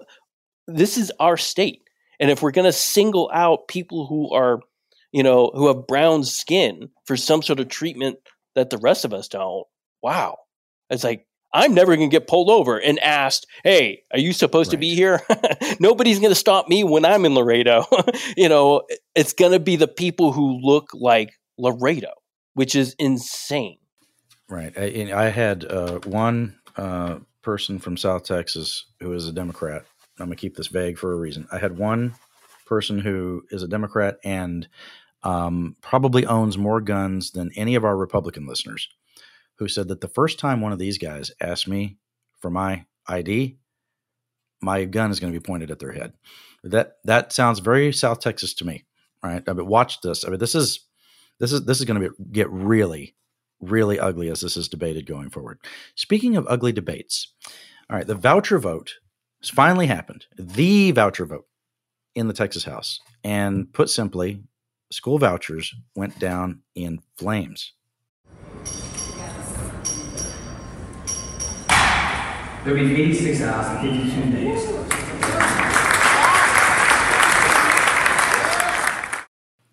this is our state. And if we're going to single out people who are, you know, who have brown skin for some sort of treatment that the rest of us don't, wow. It's like, I'm never going to get pulled over and asked, hey, are you supposed right. to be here? Nobody's going to stop me when I'm in Laredo. You know, it's going to be the people who look like Laredo, which is insane. Right. I, I had uh, one uh, person from South Texas who is a Democrat. I'm going to keep this vague for a reason. I had one person who is a Democrat and um, probably owns more guns than any of our Republican listeners, who said that the first time one of these guys asked me for my I D, my gun is going to be pointed at their head. That that sounds very South Texas to me. Right. I mean, watch this. I mean, this is this is this is going to be, get really really ugly as this is debated going forward. Speaking of ugly debates, all right, the voucher vote has finally happened, the voucher vote in the Texas House. And put simply, school vouchers went down in flames. There'll be eighty-six hours and fifty-two days.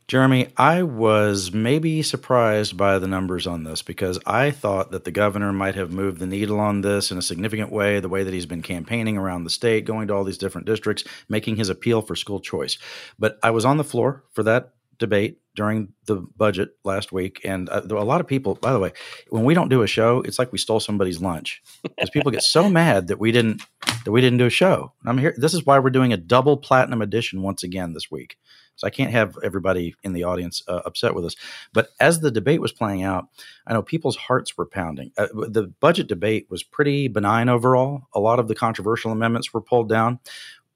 Jeremy, I was maybe surprised by the numbers on this because I thought that the governor might have moved the needle on this in a significant way, the way that he's been campaigning around the state, going to all these different districts, making his appeal for school choice. But I was on the floor for that debate during the budget last week. And uh, a lot of people, by the way, when we don't do a show, it's like we stole somebody's lunch because people get so mad that we didn't, that we didn't do a show. And I'm here. This is why we're doing a double platinum edition once again this week. So I can't have everybody in the audience uh, upset with us. But as the debate was playing out, I know people's hearts were pounding. Uh, the budget debate was pretty benign overall. A lot of the controversial amendments were pulled down.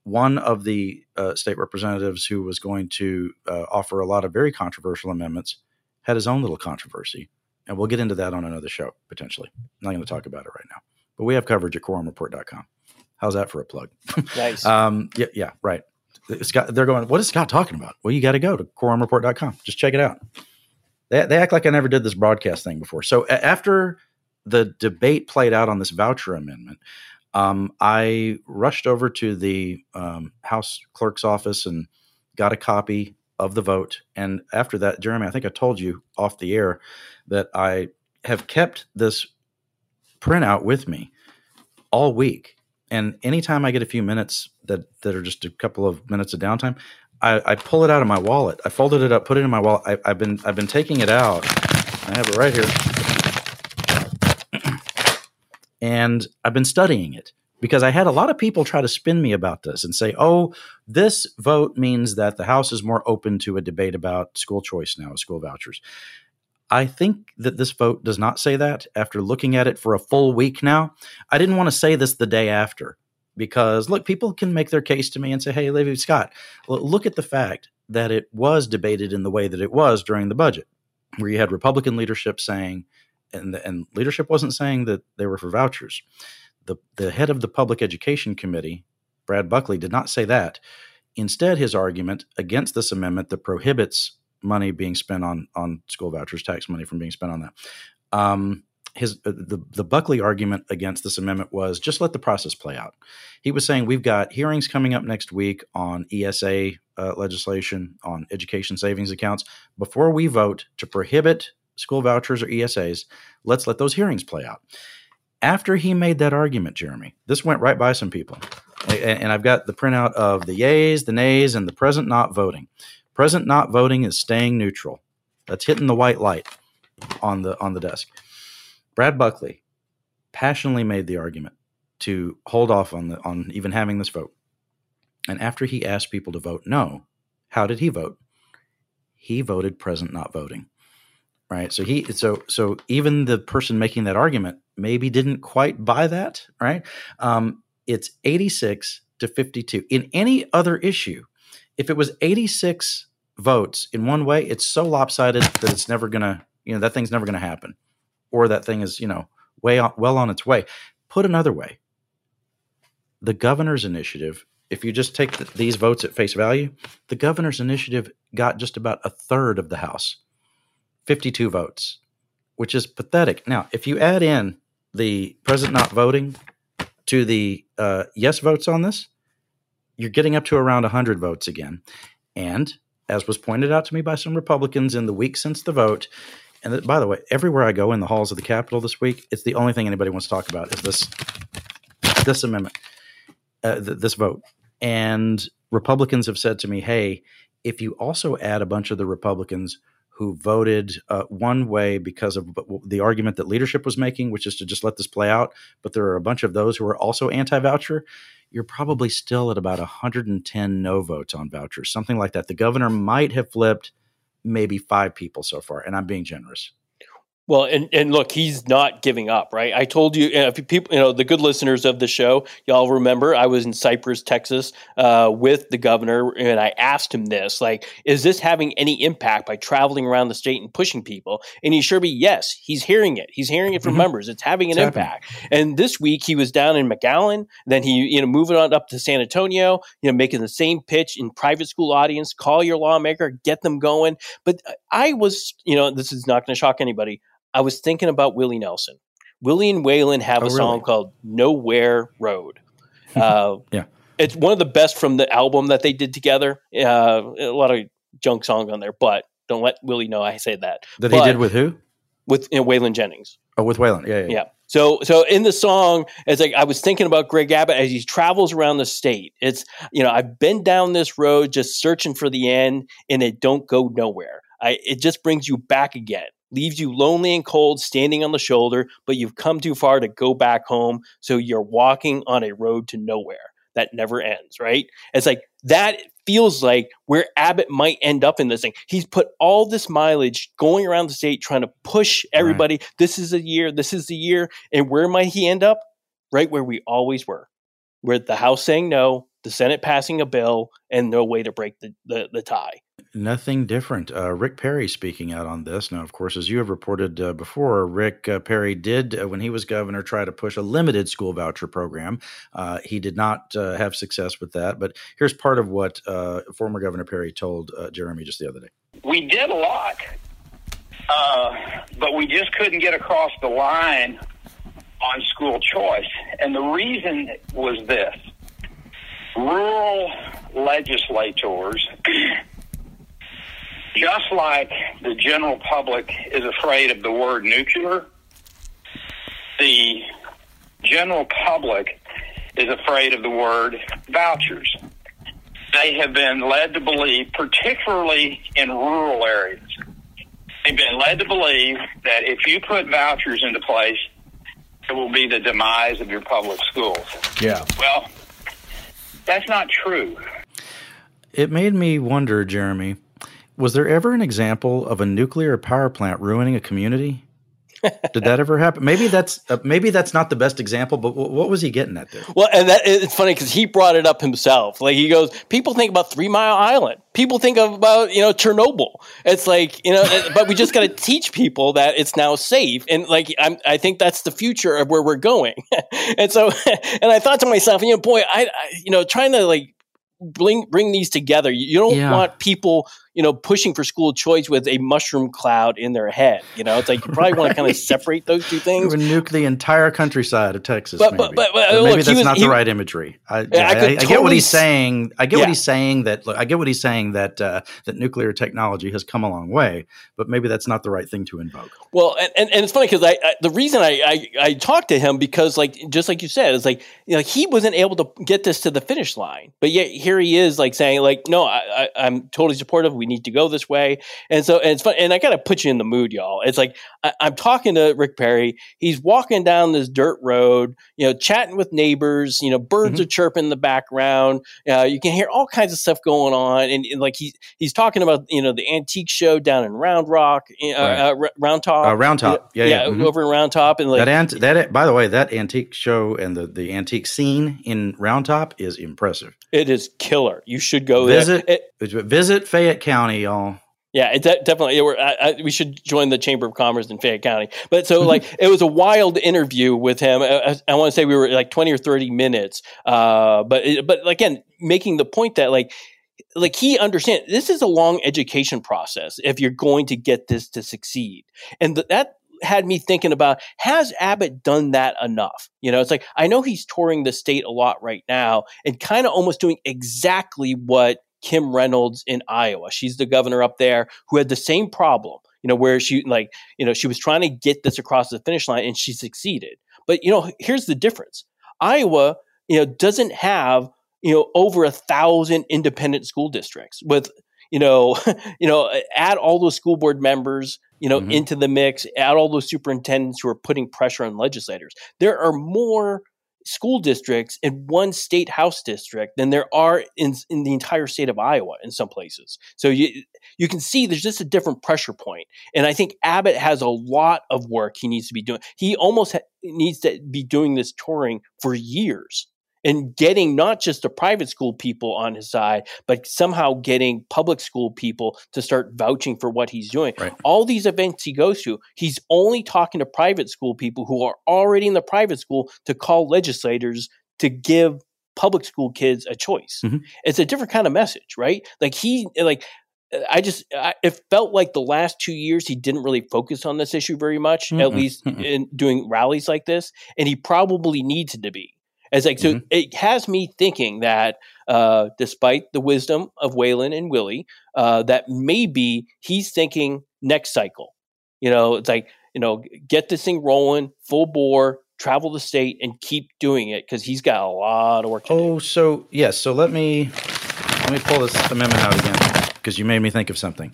One of the uh, state representatives who was going to uh, offer a lot of very controversial amendments had his own little controversy. And we'll get into that on another show, potentially. I'm not going to talk about it right now. But we have coverage at quorum report dot com. How's that for a plug? Nice. um, yeah, yeah, right. Scott, they're going, what is Scott talking about? Well, you got to go to quorum report dot com. Just check it out. They, they act like I never did this broadcast thing before. So a- after the debate played out on this voucher amendment, Um, I rushed over to the um, House Clerk's office and got a copy of the vote. And after that, Jeremy, I think I told you off the air that I have kept this printout with me all week. And anytime I get a few minutes that, that are just a couple of minutes of downtime, I, I pull it out of my wallet. I folded it up, put it in my wallet. I, I've been I've been taking it out. I have it right here. And I've been studying it because I had a lot of people try to spin me about this and say, oh, this vote means that the House is more open to a debate about school choice now, school vouchers. I think that this vote does not say that after looking at it for a full week now. I didn't want to say this the day after because, look, people can make their case to me and say, hey, Levy Scott, look at the fact that it was debated in the way that it was during the budget, where you had Republican leadership saying, And, the, and leadership wasn't saying that they were for vouchers. The, the head of the Public Education Committee, Brad Buckley, did not say that. Instead, his argument against this amendment that prohibits money being spent on, on school vouchers, tax money from being spent on that, um, his the, the Buckley argument against this amendment was just let the process play out. He was saying we've got hearings coming up next week on E S A uh, legislation, on education savings accounts. Before we vote to prohibit school vouchers or E S As, let's let those hearings play out. After he made that argument, Jeremy, this went right by some people. And I've got the printout of the yays, the nays, and the present not voting. Present not voting is staying neutral. That's hitting the white light on the on the desk. Brad Buckley passionately made the argument to hold off on the on even having this vote. And after he asked people to vote no, how did he vote? He voted present not voting. Right. So he so so even the person making that argument maybe didn't quite buy that. Right. Um, it's eighty-six to fifty-two in any other issue. If it was eighty-six votes in one way, it's so lopsided that it's never going to, you know, that thing's never going to happen, or that thing is, you know, way on, well on its way. Put another way. the governor's initiative, if you just take the, these votes at face value, the governor's initiative got just about a third of the House, fifty-two votes, which is pathetic. Now, if you add in the president not voting to the uh, yes votes on this, you're getting up to around one hundred votes again. And as was pointed out to me by some Republicans in the week since the vote, and that, by the way, everywhere I go in the halls of the Capitol this week, it's the only thing anybody wants to talk about is this this amendment, uh, th- this vote. And Republicans have said to me, hey, if you also add a bunch of the Republicans who voted uh, one way because of the argument that leadership was making, which is to just let this play out, but there are a bunch of those who are also anti-voucher, you're probably still at about one hundred ten no votes on vouchers, something like that. The governor might have flipped maybe five people so far, and I'm being generous. Well, and, and look, he's not giving up, right? I told you, uh, people, you know, the good listeners of the show, y'all remember I was in Cypress, Texas, uh, with the governor, and I asked him this, like, is this having any impact by traveling around the state and pushing people? And he sure be, yes, he's hearing it. He's hearing it from mm-hmm. members. It's having an it's impact. Happening. And this week he was down in McAllen, then he, you know, moving on up to San Antonio, you know, making the same pitch in private school audience, call your lawmaker, get them going. But I was, you know, this is not going to shock anybody. I was thinking about Willie Nelson. Willie and Waylon have oh, a really? song called Nowhere Road. Uh, yeah. It's one of the best from the album that they did together. Uh, a lot of junk songs on there, but don't let Willie know I say that. That but, he did with who? With you know, Waylon Jennings. Oh, with Waylon. Yeah, yeah, yeah. Yeah. So, so in the song, it's like I was thinking about Greg Abbott as he travels around the state. It's, you know, I've been down this road just searching for the end, and it don't go nowhere. I, it just brings you back again. Leaves you lonely and cold, standing on the shoulder, but you've come too far to go back home, so you're walking on a road to nowhere that never ends, right? It's like that feels like where Abbott might end up in this thing. He's put all this mileage going around the state trying to push everybody. Right. This is a year, this is the year, and where might he end up? Right where we always were, where the House saying no, the Senate passing a bill, and no way to break the, the, the tie. Nothing different. Uh, Rick Perry speaking out on this. Now, of course, as you have reported uh, before, Rick uh, Perry did, uh, when he was governor, try to push a limited school voucher program. Uh, he did not uh, have success with that. But here's part of what uh, former Governor Perry told uh, Jeremy just the other day. We did a lot, uh, but we just couldn't get across the line on school choice. And the reason was this. Rural legislators, just like the general public is afraid of the word nuclear, the general public is afraid of the word vouchers. They have been led to believe, particularly in rural areas, they've been led to believe that if you put vouchers into place, it will be the demise of your public schools. Yeah. Well, that's not true. It made me wonder, Jeremy, was there ever an example of a nuclear power plant ruining a community? Did that ever happen? Maybe that's uh, maybe that's not the best example, but w- what was he getting at there? Well, and that, it's funny because he brought it up himself. Like he goes, people think about Three Mile Island. People think of about, you know, Chernobyl. It's like, you know, but we just got to teach people that it's now safe. And like, I'm, I think that's the future of where we're going. And so, and I thought to myself, you know, boy, I, I you know, trying to like, Bring, bring these together. You don't yeah. want people, you know, pushing for school choice with a mushroom cloud in their head. You know, it's like you probably right. want to kind of separate those two things. You would nuke the entire countryside of Texas. But, maybe, but, but, but, but maybe look, that's was, not the he, right imagery. I, yeah, I, I, totally I get what he's saying. I get yeah. what he's saying that. Look, I get what he's saying that uh, that nuclear technology has come a long way, but maybe that's not the right thing to invoke. Well, and, and, and it's funny because I, I the reason I, I I talked to him because like just like you said, it's like you know he wasn't able to get this to the finish line, but yet here he is like saying like no, I, I, I'm totally supportive. We need to go this way. And so, and it's fun. And I got to put you in the mood, y'all. It's like, I, I'm talking to Rick Perry. He's walking down this dirt road, you know, chatting with neighbors, you know, birds mm-hmm. are chirping in the background. Uh, you can hear all kinds of stuff going on. And, and like, he, he's talking about, you know, the antique show down in Round Rock, uh, right. uh, uh, Round Top, uh, Round Top. Yeah. Yeah. yeah mm-hmm. Over in Round Top. And like, that, ant- that, by the way, that antique show and the, the antique scene in Round Top is impressive. It is killer. You should go visit, there. It, visit Fayette County, y'all. Yeah, it de- definitely. It were, I, I, we should join the Chamber of Commerce in Fayette County. But so, like, it was a wild interview with him. I, I want to say we were like twenty or thirty minutes. Uh, but it, but again, making the point that like. Like he understands this is a long education process if you're going to get this to succeed. And th- that had me thinking about, has Abbott done that enough? You know, it's like, I know he's touring the state a lot right now and kind of almost doing exactly what Kim Reynolds in Iowa. She's the governor up there who had the same problem, you know, where she like, you know, she was trying to get this across the finish line and she succeeded. But, you know, here's the difference. Iowa, you know, doesn't have you know, over a thousand independent school districts with, you know, you know, add all those school board members, you know, mm-hmm. into the mix, add all those superintendents who are putting pressure on legislators. There are more school districts in one state house district than there are in, in the entire state of Iowa in some places. So you you can see there's just a different pressure point. And I think Abbott has a lot of work he needs to be doing. He almost ha- needs to be doing this touring for years. And getting not just the private school people on his side, but somehow getting public school people to start vouching for what he's doing. Right. All these events he goes to, he's only talking to private school people who are already in the private school to call legislators to give public school kids a choice. Mm-hmm. It's a different kind of message, right? Like he, like I just, I, it felt like the last two years he didn't really focus on this issue very much, mm-mm, at least mm-mm. in doing rallies like this, and he probably needs to be. It's like, so mm-hmm. it has me thinking that uh, despite the wisdom of Waylon and Willie, uh, that maybe he's thinking next cycle. You know, it's like, you know, get this thing rolling, full bore, travel the state, and keep doing it because he's got a lot of work to oh, do. Oh, so, yes. Yeah, so let me let me pull this amendment out again because you made me think of something.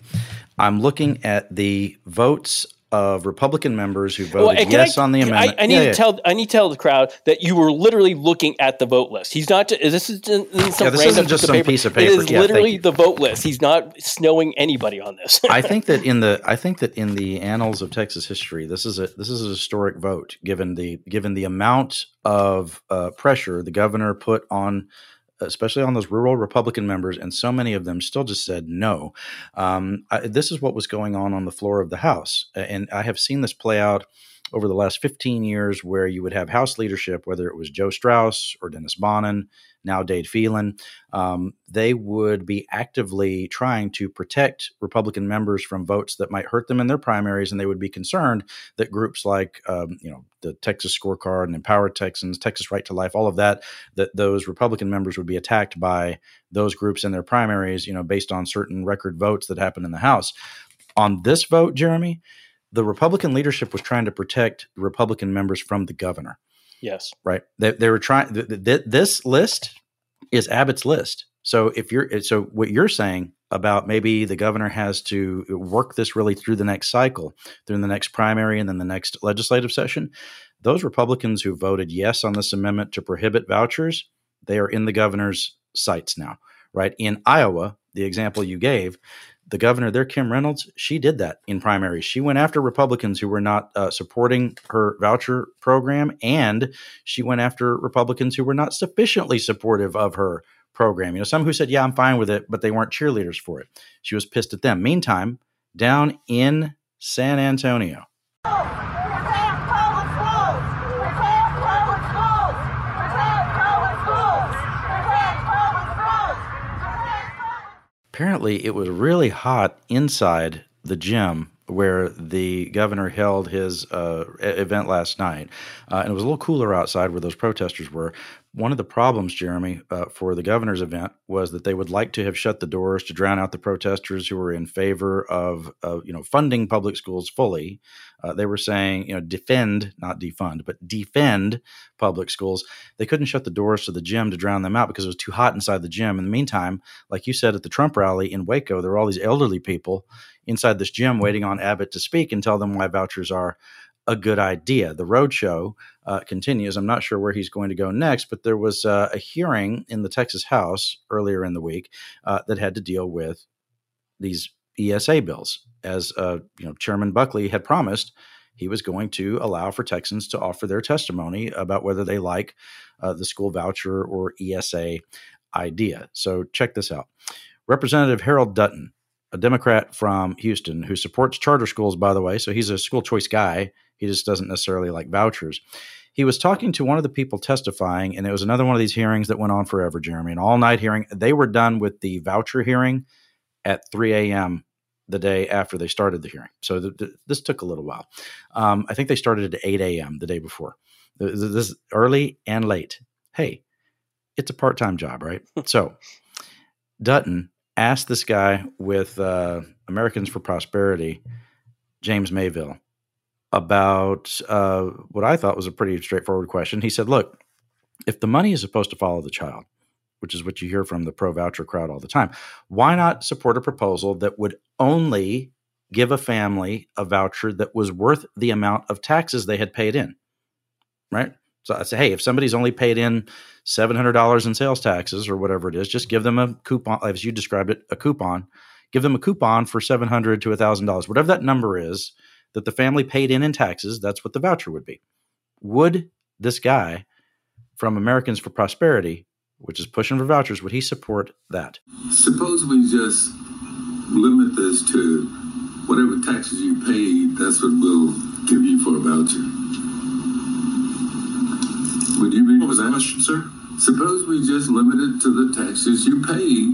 I'm looking at the votes of Republican members who voted well, yes I, on the amendment. I, I need yeah, to yeah. tell I need to tell the crowd that you were literally looking at the vote list. He's not just, this is some yeah, this isn't just some paper. piece of paper. It is yeah, literally the vote list. He's not snowing anybody on this. I think that in the I think that in the annals of Texas history, this is a this is a historic vote given the given the amount of uh, pressure the governor put on, especially on those rural Republican members, and so many of them still just said no. Um, I, this is what was going on on the floor of the House. And I have seen this play out over the last fifteen years where you would have House leadership, whether it was Joe Strauss or Dennis Bonin, now Dade Phelan, um, they would be actively trying to protect Republican members from votes that might hurt them in their primaries, and they would be concerned that groups like, um, you know, the Texas Scorecard and Empowered Texans, Texas Right to Life, all of that, that those Republican members would be attacked by those groups in their primaries, you know, based on certain record votes that happened in the House. On this vote, Jeremy, the Republican leadership was trying to protect Republican members from the governor. Yes. Right. They, they were trying. Th- th- this list is Abbott's list. So if you're, so what you're saying about maybe the governor has to work this really through the next cycle, through the next primary, and then the next legislative session, those Republicans who voted yes on this amendment to prohibit vouchers, they are in the governor's sights now. Right. In Iowa, the example you gave, the governor there, Kim Reynolds, she did that in primaries. She went after Republicans who were not uh, supporting her voucher program, and she went after Republicans who were not sufficiently supportive of her program. You know, some who said, yeah, I'm fine with it, but they weren't cheerleaders for it. She was pissed at them. Meantime, down in San Antonio. Apparently, it was really hot inside the gym where the governor held his uh, event last night, uh, and it was a little cooler outside where those protesters were. One of the problems, Jeremy, uh, for the governor's event was that they would like to have shut the doors to drown out the protesters who were in favor of, uh, you know, funding public schools fully. Uh, they were saying, you know, defend, not defund, but defend public schools. They couldn't shut the doors to the gym to drown them out because it was too hot inside the gym. In the meantime, like you said at the Trump rally in Waco, there were all these elderly people inside this gym waiting on Abbott to speak and tell them why vouchers are a good idea. The roadshow uh, continues. I'm not sure where he's going to go next, but there was uh, a hearing in the Texas House earlier in the week uh, that had to deal with these E S A bills. As uh, you know, Chairman Buckley had promised, he was going to allow for Texans to offer their testimony about whether they like uh, the school voucher or E S A idea. So check this out. Representative Harold Dutton a Democrat from Houston who supports charter schools, by the way. So he's a school choice guy. He just doesn't necessarily like vouchers. He was talking to one of the people testifying, and it was another one of these hearings that went on forever, Jeremy, an all-night hearing. They were done with the voucher hearing at three a.m. the day after they started the hearing. So th- th- this took a little while. Um, I think they started at eight a.m. the day before. Th- th- this early and late. Hey, it's a part-time job, right? So Dutton asked this guy with uh, Americans for Prosperity, James Mayville, about uh, what I thought was a pretty straightforward question. He said, look, if the money is supposed to follow the child, which is what you hear from the pro-voucher crowd all the time, why not support a proposal that would only give a family a voucher that was worth the amount of taxes they had paid in, right? So I say, hey, if somebody's only paid in seven hundred dollars in sales taxes or whatever it is, just give them a coupon, as you described it, a coupon. Give them a coupon for seven hundred dollars to one thousand dollars, whatever that number is, that the family paid in in taxes, that's what the voucher would be. Would this guy from Americans for Prosperity, which is pushing for vouchers, would he support that? Suppose we just limit this to whatever taxes you paid, that's what we'll give you for a voucher. Would you be for that? Question, sir? Suppose we just limit it to the taxes you paid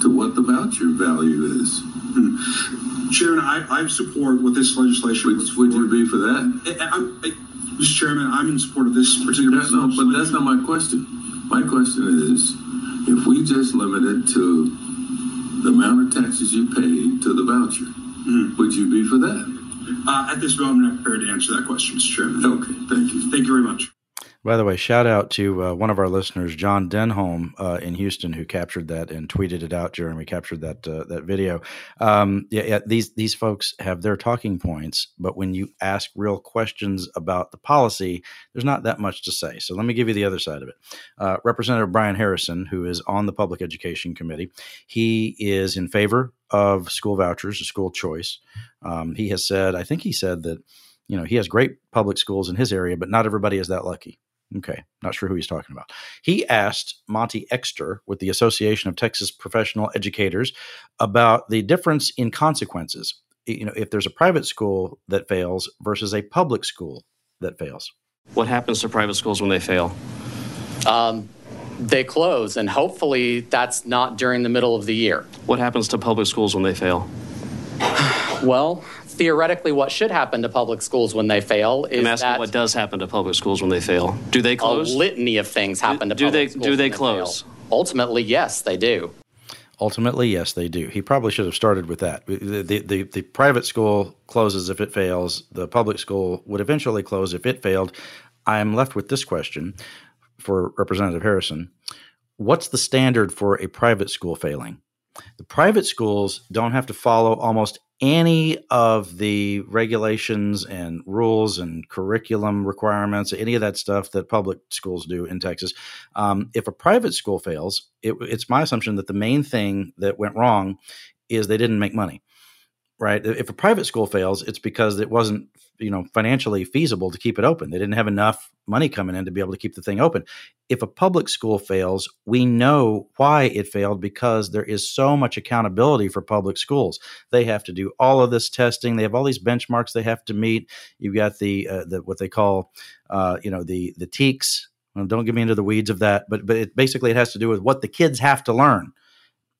to what the voucher value is. Hmm. Chairman, I, I support what this legislation would, would you be for that? I, I, I, Mister Chairman, I'm in support of this particular that's not, But that's not my question. My question is, if we just limit it to the amount of taxes you paid to the voucher, mm-hmm. would you be for that? Uh, at this moment, I'm not prepared to answer that question, Mister Chairman. Okay, thank you. Thank you very much. By the way, shout out to uh, one of our listeners, John Denholm uh, in Houston, who captured that and tweeted it out. Jeremy captured that uh, that video. Um, yeah, yeah, these these folks have their talking points, but when you ask real questions about the policy, there's not that much to say. So let me give you the other side of it. Uh, Representative Brian Harrison, who is on the Public Education Committee, he is in favor of school vouchers, or school choice. Um, he has said, I think he said that, you know, he has great public schools in his area, but not everybody is that lucky. Okay, not sure who he's talking about. He asked Monty Exter with the Association of Texas Professional Educators about the difference in consequences. You know, if there's a private school that fails versus a public school that fails. What happens to private schools when they fail? Um, they close, and hopefully that's not during the middle of the year. What happens to public schools when they fail? Well, theoretically, what should happen to public schools when they fail is I'm asking that what does happen to public schools when they fail? Do they close? A litany of things happen do, to public do they, schools. Do they close? They Ultimately, yes, they do. Ultimately, yes, they do. He probably should have started with that. The, the, the, the private school closes if it fails. The public school would eventually close if it failed. I am left with this question for Representative Harrison. What's the standard for a private school failing? The private schools don't have to follow almost any of the regulations and rules and curriculum requirements, any of that stuff that public schools do in Texas. Um, if a private school fails, it, it's my assumption that the main thing that went wrong is they didn't make money, right? If a private school fails, it's because it wasn't, you know, financially feasible to keep it open. They didn't have enough money coming in to be able to keep the thing open. If a public school fails, we know why it failed because there is so much accountability for public schools. They have to do all of this testing. They have all these benchmarks they have to meet. You've got the, uh, the what they call, uh, you know, the the T E Cs. Well, don't get me into the weeds of that, but but it basically it has to do with what the kids have to learn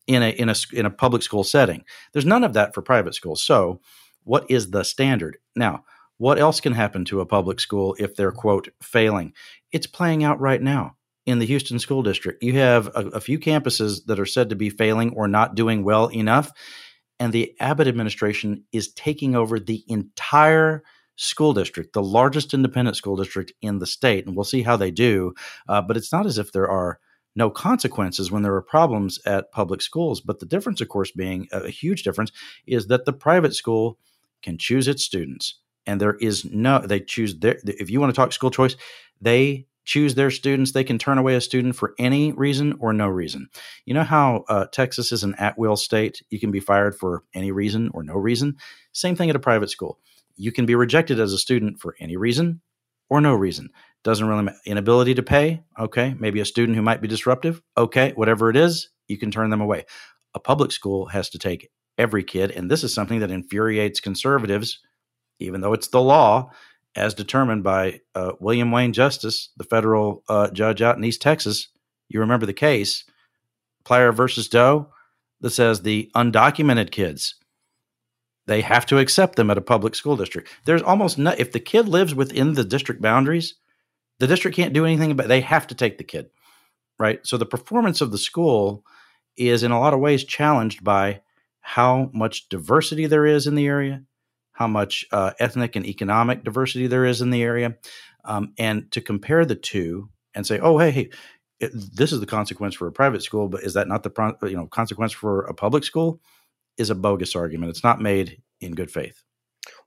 in a in a in a public school setting. There's none of that for private schools. So, what is the standard now? What else can happen to a public school if they're, quote, failing? It's playing out right now in the Houston School District. You have a, a few campuses that are said to be failing or not doing well enough, and the Abbott administration is taking over the entire school district, the largest independent school district in the state, and we'll see how they do. Uh, but it's not as if there are no consequences when there are problems at public schools. But the difference, of course, being a huge difference, is that the private school can choose its students. And there is no, they choose their, if you want to talk school choice, they choose their students. They can turn away a student for any reason or no reason. You know how uh, Texas is an at-will state? You can be fired for any reason or no reason. Same thing at a private school. You can be rejected as a student for any reason or no reason. Doesn't really matter. Inability to pay. Okay. Maybe a student who might be disruptive. Okay. Whatever it is, you can turn them away. A public school has to take every kid. And this is something that infuriates conservatives, even though it's the law, as determined by uh, William Wayne Justice, the federal uh, judge out in East Texas. You remember the case, Plyer versus Doe, that says the undocumented kids, they have to accept them at a public school district. There's almost no, if the kid lives within the district boundaries, the district can't do anything, but they have to take the kid, right? So the performance of the school is in a lot of ways challenged by how much diversity there is in the area, how much uh, ethnic and economic diversity there is in the area. Um, and to compare the two and say, oh, hey, hey, it, this is the consequence for a private school, but is that not the pro- you know consequence for a public school? Is a bogus argument. It's not made in good faith.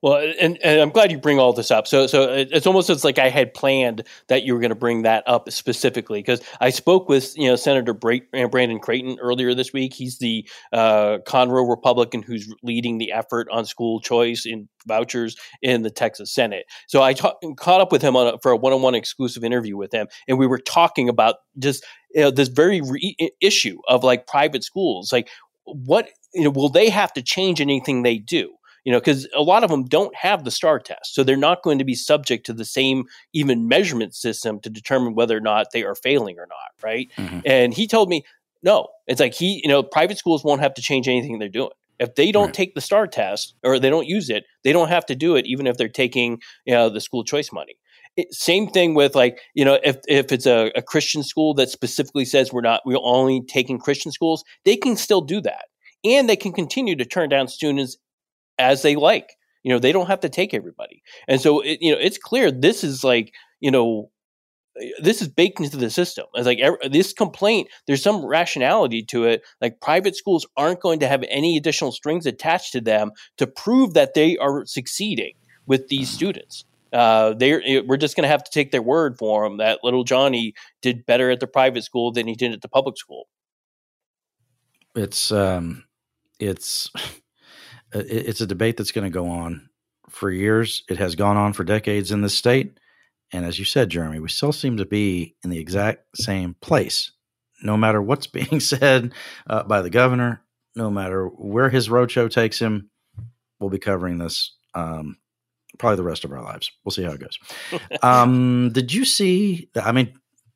Well, and, and I'm glad you bring all this up. So so it's almost it's like I had planned that you were going to bring that up specifically, because I spoke with you know Senator Bra- Brandon Creighton earlier this week. He's the uh, Conroe Republican who's leading the effort on school choice in vouchers in the Texas Senate. So I ta- caught up with him on a, for a one-on-one exclusive interview with him, and we were talking about just you know, this very re- issue of like private schools, like what you know will they have to change anything they do? You know, because a lot of them don't have the STAR test, so they're not going to be subject to the same even measurement system to determine whether or not they are failing or not, right? Mm-hmm. And he told me, no, it's like he, you know, private schools won't have to change anything they're doing. If they don't right. take the STAR test or they don't use it, they don't have to do it, even if they're taking, you know, the school choice money. It, same thing with like, you know, if, if it's a, a Christian school that specifically says we're not, we're only taking Christian schools, they can still do that. And they can continue to turn down students as they like. You know, they don't have to take everybody. And so, it, you know, it's clear this is like, you know, this is baked into the system. It's like every, this complaint, there's some rationality to it. Like private schools aren't going to have any additional strings attached to them to prove that they are succeeding with these students. Uh, they we're just going to have to take their word for them that little Johnny did better at the private school than he did at the public school. It's um, it's it's a debate that's going to go on for years. It has gone on for decades in this state, and as you said, Jeremy, we still seem to be in the exact same place, no matter what's being said uh, by the governor, no matter where his roadshow takes him. We'll be covering this. Um, Probably the rest of our lives. We'll see how it goes. Um, did you see? I mean,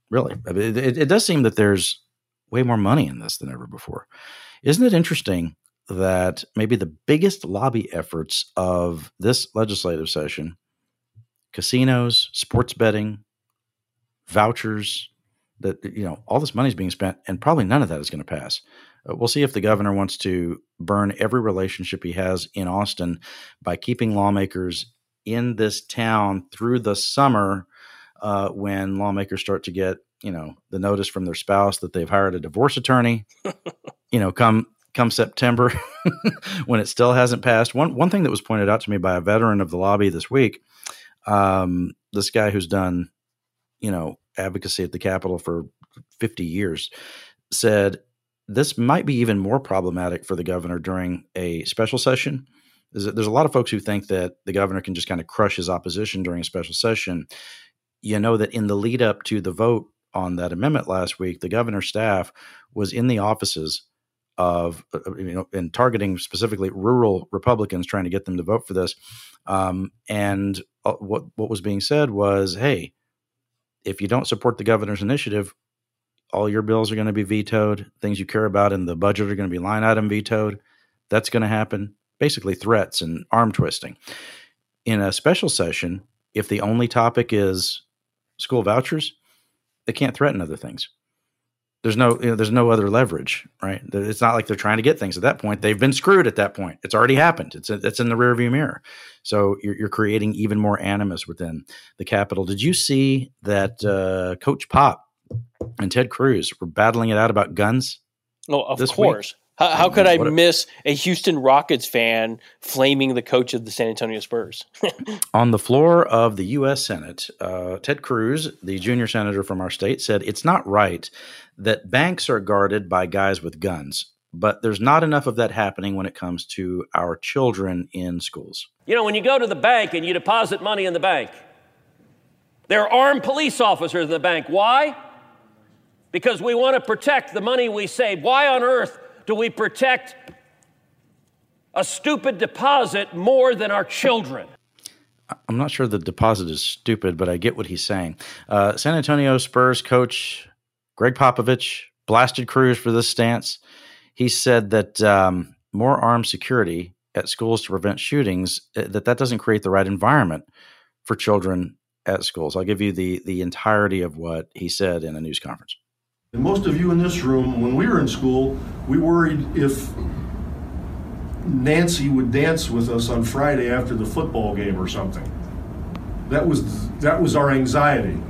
really, it, it, it does seem that there's way more money in this than ever before. Isn't it interesting that maybe the biggest lobby efforts of this legislative session, casinos, sports betting, vouchers, that, you know, all this money is being spent and probably none of that is going to pass. Uh, we'll see if the governor wants to burn every relationship he has in Austin by keeping lawmakers in this town through the summer, uh, when lawmakers start to get, you know, the notice from their spouse that they've hired a divorce attorney, you know, come, come September when it still hasn't passed. One, one thing that was pointed out to me by a veteran of the lobby this week, um, this guy who's done, you know, advocacy at the Capitol for fifty years said, this might be even more problematic for the governor during a special session. There's a lot of folks who think that the governor can just kind of crush his opposition during a special session. You know that in the lead up to the vote on that amendment last week, the governor's staff was in the offices of, you know, and targeting specifically rural Republicans, trying to get them to vote for this. Um, and uh, what what was being said was, hey, if you don't support the governor's initiative, all your bills are going to be vetoed. Things you care about in the budget are going to be line item vetoed. That's going to happen. Basically threats and arm twisting. In a special session, if the only topic is school vouchers, they can't threaten other things. There's no, you know, there's no other leverage, right? It's not like they're trying to get things at that point. They've been screwed at that point. It's already happened. It's, it's in the rearview mirror. So you're, you're creating even more animus within the Capitol. Did you see that uh, Coach Pop and Ted Cruz were battling it out about guns? Oh, of course. Week? How, how could I miss a Houston Rockets fan flaming the coach of the San Antonio Spurs? On the floor of the U S Senate, uh, Ted Cruz, the junior senator from our state, said it's not right that banks are guarded by guys with guns, but there's not enough of that happening when it comes to our children in schools. You know, when you go to the bank and you deposit money in the bank, there are armed police officers in the bank. Why? Because we want to protect the money we save. Why on earth do we protect a stupid deposit more than our children. I'm not sure the deposit is stupid, but I get what he's saying. Uh, San Antonio Spurs coach Greg Popovich blasted Cruz for this stance. He said that um, more armed security at schools to prevent shootings, that that doesn't create the right environment for children at schools. I'll give you the the entirety of what he said in a news conference. And most of you in this room, when we were in school, we worried if Nancy would dance with us on Friday after the football game or something. That was that was our anxiety.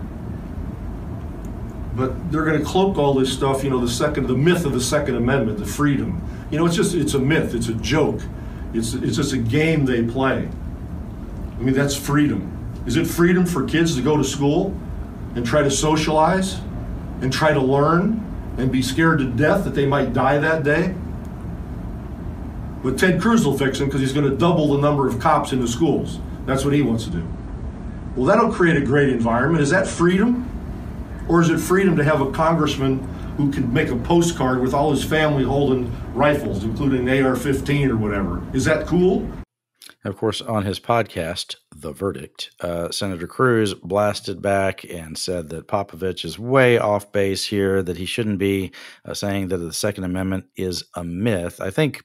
But they're going to cloak all this stuff, you know, the second, the myth of the Second Amendment, the freedom. You know, it's just, it's a myth, it's a joke. It's it's just a game they play. I mean, that's freedom. Is it freedom for kids to go to school and try to socialize and try to learn and be scared to death that they might die that day? But Ted Cruz will fix him because he's going to double the number of cops in the schools. That's what he wants to do. Well, that'll create a great environment. Is that freedom? Or is it freedom to have a congressman who can make a postcard with all his family holding rifles, including an A R fifteen or whatever? Is that cool? Of course, on his podcast, The Verdict, uh, Senator Cruz blasted back and said that Popovich is way off base here, that he shouldn't be uh, saying that the Second Amendment is a myth. I think,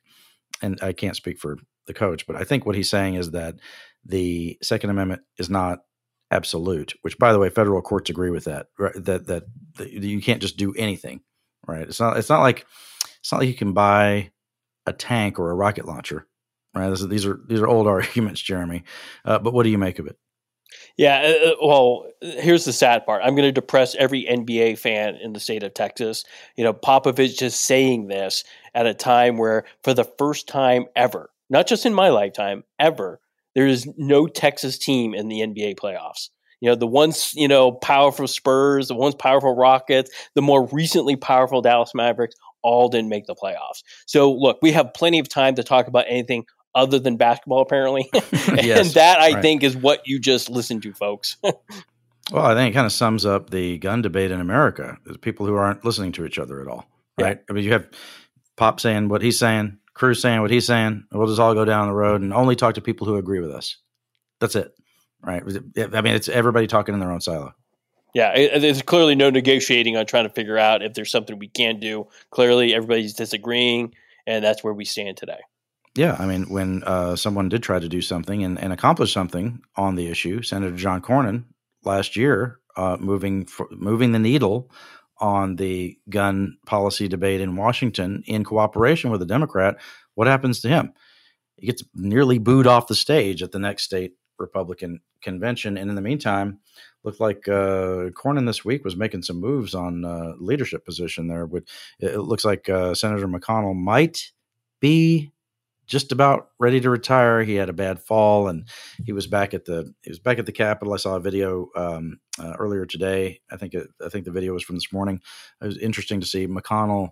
and I can't speak for the coach, but I think what he's saying is that the Second Amendment is not absolute, which, by the way, federal courts agree with that, right? That, that that you can't just do anything, right? It's not it's not like it's not like you can buy a tank or a rocket launcher, right? This is, these are these are old arguments, Jeremy. Uh, but what do you make of it? Yeah, uh, well, here's the sad part. I'm going to depress every N B A fan in the state of Texas. You know, Popovich is saying this at a time where, for the first time ever, not just in my lifetime, ever, there is no Texas team in the N B A playoffs. You know, the once, you know, powerful Spurs, the once powerful Rockets, the more recently powerful Dallas Mavericks all didn't make the playoffs. So, look, we have plenty of time to talk about anything other than basketball, apparently. and yes, that, I right. think, is what you just listened to, folks. Well, I think it kind of sums up the gun debate in America. There's people who aren't listening to each other at all, right? Yeah. I mean, you have Pop saying what he's saying, Cruz saying what he's saying, we'll just all go down the road and only talk to people who agree with us. That's it, right? I mean, it's everybody talking in their own silo. Yeah, there's clearly no negotiating on trying to figure out if there's something we can do. Clearly, everybody's disagreeing, and that's where we stand today. Yeah, I mean, when uh, someone did try to do something and, and accomplish something on the issue, Senator John Cornyn last year, uh, moving for, moving the needle on the gun policy debate in Washington in cooperation with a Democrat, what happens to him? He gets nearly booed off the stage at the next state Republican convention. And in the meantime, looked like uh, Cornyn this week was making some moves on uh, leadership position there. But it looks like uh, Senator McConnell might be just about ready to retire. He had a bad fall, and he was back at the he was back at the Capitol. I saw a video um, uh, earlier today. I think it, I think the video was from this morning. It was interesting to see McConnell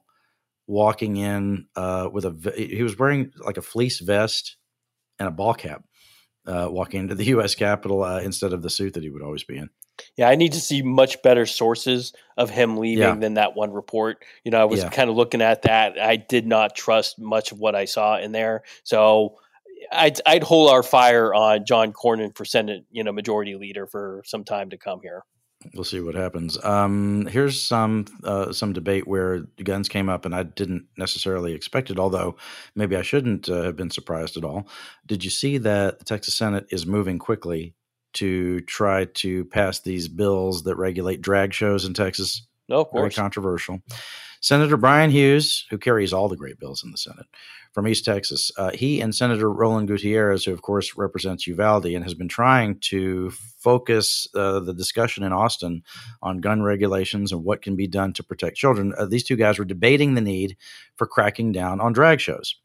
walking in uh, with a he was wearing like a fleece vest and a ball cap, uh, walking into the U S Capitol uh, instead of the suit that he would always be in. Yeah, I need to see much better sources of him leaving yeah. than that one report. You know, I was yeah. kind of looking at that. I did not trust much of what I saw in there. So I'd, I'd hold our fire on John Cornyn for Senate, you know, majority leader for some time to come here. We'll see what happens. Um, here's some uh, some debate where guns came up, and I didn't necessarily expect it, although maybe I shouldn't uh, have been surprised at all. Did you see that the Texas Senate is moving quickly to try to pass these bills that regulate drag shows in Texas? No, of course. Very controversial. Senator Brian Hughes, who carries all the great bills in the Senate, from East Texas, uh, he and Senator Roland Gutierrez, who, of course, represents Uvalde and has been trying to focus uh, the discussion in Austin on gun regulations and what can be done to protect children. Uh, these two guys were debating the need for cracking down on drag shows.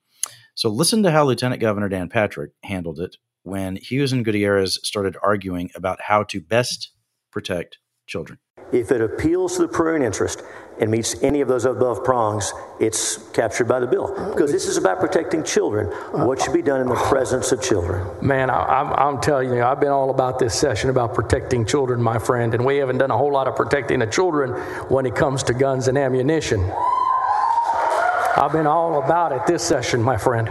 So listen to how Lieutenant Governor Dan Patrick handled it when Hughes and Gutierrez started arguing about how to best protect children. If it appeals to the prurient interest and meets any of those above prongs, it's captured by the bill. Because this is about protecting children. What should be done in the presence of children? Man, I, I'm, I'm telling you, I've been all about this session about protecting children, my friend, and we haven't done a whole lot of protecting the children when it comes to guns and ammunition. I've been all about it this session, my friend.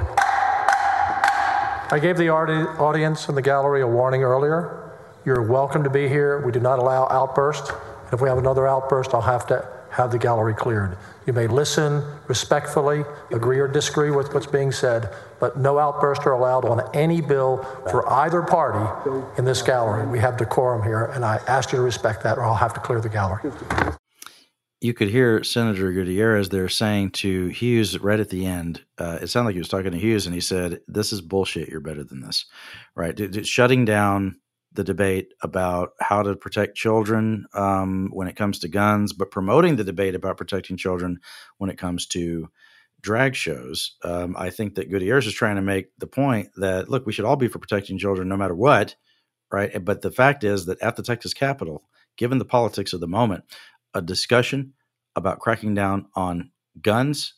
I gave the audience in the gallery a warning earlier. You're welcome to be here. We do not allow outbursts. And if we have another outburst, I'll have to have the gallery cleared. You may listen respectfully, agree or disagree with what's being said, but no outbursts are allowed on any bill for either party in this gallery. We have decorum here, and I ask you to respect that, or I'll have to clear the gallery. You could hear Senator Gutierrez there saying to Hughes right at the end, uh, it sounded like he was talking to Hughes, and he said, this is bullshit. You're better than this, right? D- d- shutting down the debate about how to protect children um, when it comes to guns, but promoting the debate about protecting children when it comes to drag shows. Um, I think that Gutierrez is trying to make the point that, look, we should all be for protecting children no matter what, right? But the fact is that at the Texas Capitol, given the politics of the moment, a discussion about cracking down on guns,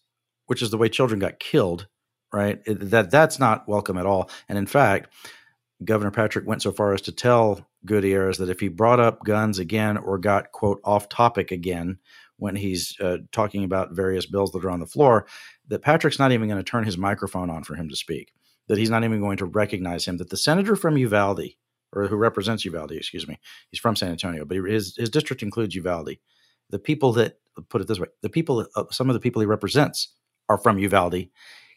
which is the way children got killed, right? It, that that's not welcome at all. And in fact, Governor Patrick went so far as to tell Gutierrez that if he brought up guns again or got, quote, off topic again when he's uh, talking about various bills that are on the floor, that Patrick's not even going to turn his microphone on for him to speak, that he's not even going to recognize him, that the senator from Uvalde, or who represents Uvalde, excuse me, he's from San Antonio, but his, his district includes Uvalde. The people that, put it this way, the people, uh, some of the people he represents are from Uvalde.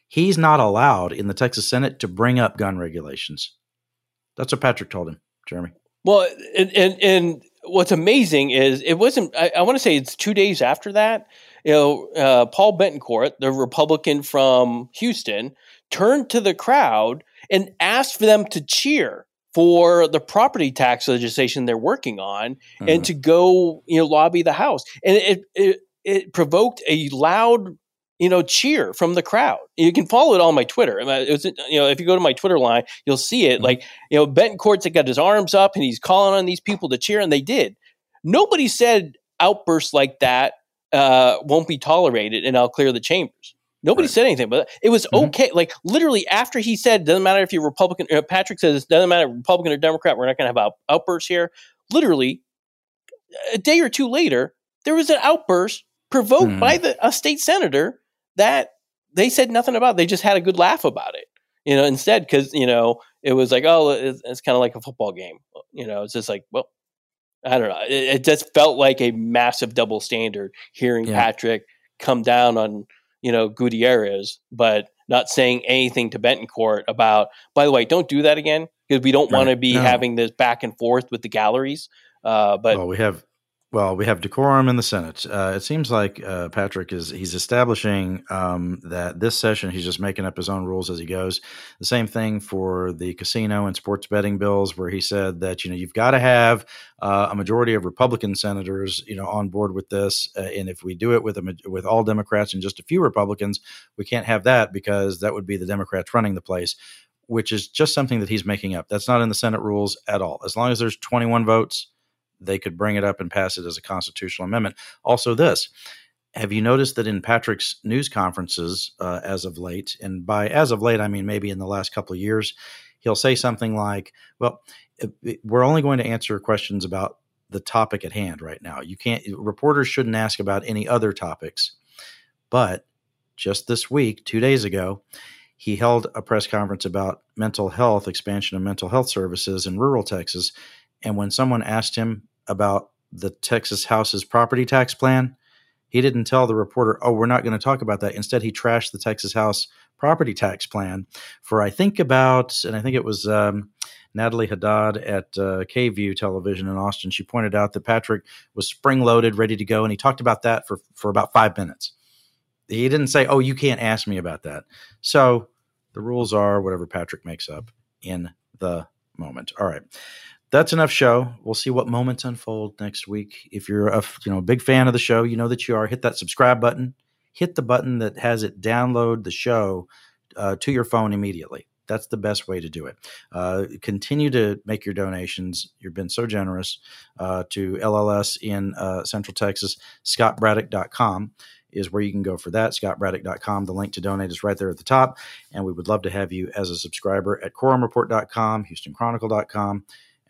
He's not allowed in the Texas Senate to bring up gun regulations. That's what Patrick told him, Jeremy. Well, and and, and what's amazing is it wasn't – I want to say it's two days after that. You know, uh, Paul Betancourt, the Republican from Houston, turned to the crowd and asked for them to cheer for the property tax legislation they're working on, mm-hmm. and to go, you know, lobby the House. And it, it it provoked a loud, you know, cheer from the crowd. You can follow it on my Twitter. It was, you know, if you go to my Twitter line, you'll see it. Mm-hmm. Like, you know, Betancourt's got his arms up and he's calling on these people to cheer, and they did. Nobody said outbursts like that uh, won't be tolerated and I'll clear the chambers. Nobody right. said anything, but it was okay. Mm-hmm. Like literally after he said, doesn't matter if you're Republican, or Patrick says, doesn't matter Republican or Democrat, we're not going to have out- outbursts here. Literally a day or two later, there was an outburst provoked mm-hmm. by the, a state senator that they said nothing about. They just had a good laugh about it, you know, instead, because, you know, it was like, oh, it's, it's kind of like a football game. You know, it's just like, well, I don't know. It, it just felt like a massive double standard hearing yeah. Patrick come down on, you know, Gutierrez, but not saying anything to Betancourt about, by the way, don't do that again, because we don't right. want to be no. having this back and forth with the galleries. Uh, but well, we have, well, we have decorum in the Senate. Uh, it seems like uh, Patrick is, he's establishing um, that this session, he's just making up his own rules as he goes. The same thing for the casino and sports betting bills, where he said that, you know, you've got to have Uh, a majority of Republican senators, you know, on board with this. Uh, and if we do it with a, with all Democrats and just a few Republicans, we can't have that, because that would be the Democrats running the place, which is just something that he's making up. That's not in the Senate rules at all. As long as there's twenty-one votes, they could bring it up and pass it as a constitutional amendment. Also this, have you noticed that in Patrick's news conferences uh, as of late, and by as of late, I mean maybe in the last couple of years, he'll say something like, well, we're only going to answer questions about the topic at hand right now. You can't, reporters shouldn't ask about any other topics. But just this week, two days ago, he held a press conference about mental health, expansion of mental health services in rural Texas. And when someone asked him about the Texas House's property tax plan, he didn't tell the reporter, oh, we're not going to talk about that. Instead, he trashed the Texas House property tax plan for, I think about, and I think it was um, Natalie Haddad at uh, K-View Television in Austin. She pointed out that Patrick was spring-loaded, ready to go, and he talked about that for, for about five minutes. He didn't say, oh, you can't ask me about that. So the rules are whatever Patrick makes up in the moment. All right. That's enough show. We'll see what moments unfold next week. If you're a you know big fan of the show, you know that you are. Hit that subscribe button. Hit the button that has it download the show uh, to your phone immediately. That's the best way to do it. Uh, continue to make your donations. You've been so generous uh, to L L S in uh, Central Texas. Scott Braddock dot com is where you can go for that. Scott Braddock dot com. The link to donate is right there at the top. And we would love to have you as a subscriber at Quorum Report dot com, Houston Chronicle dot com.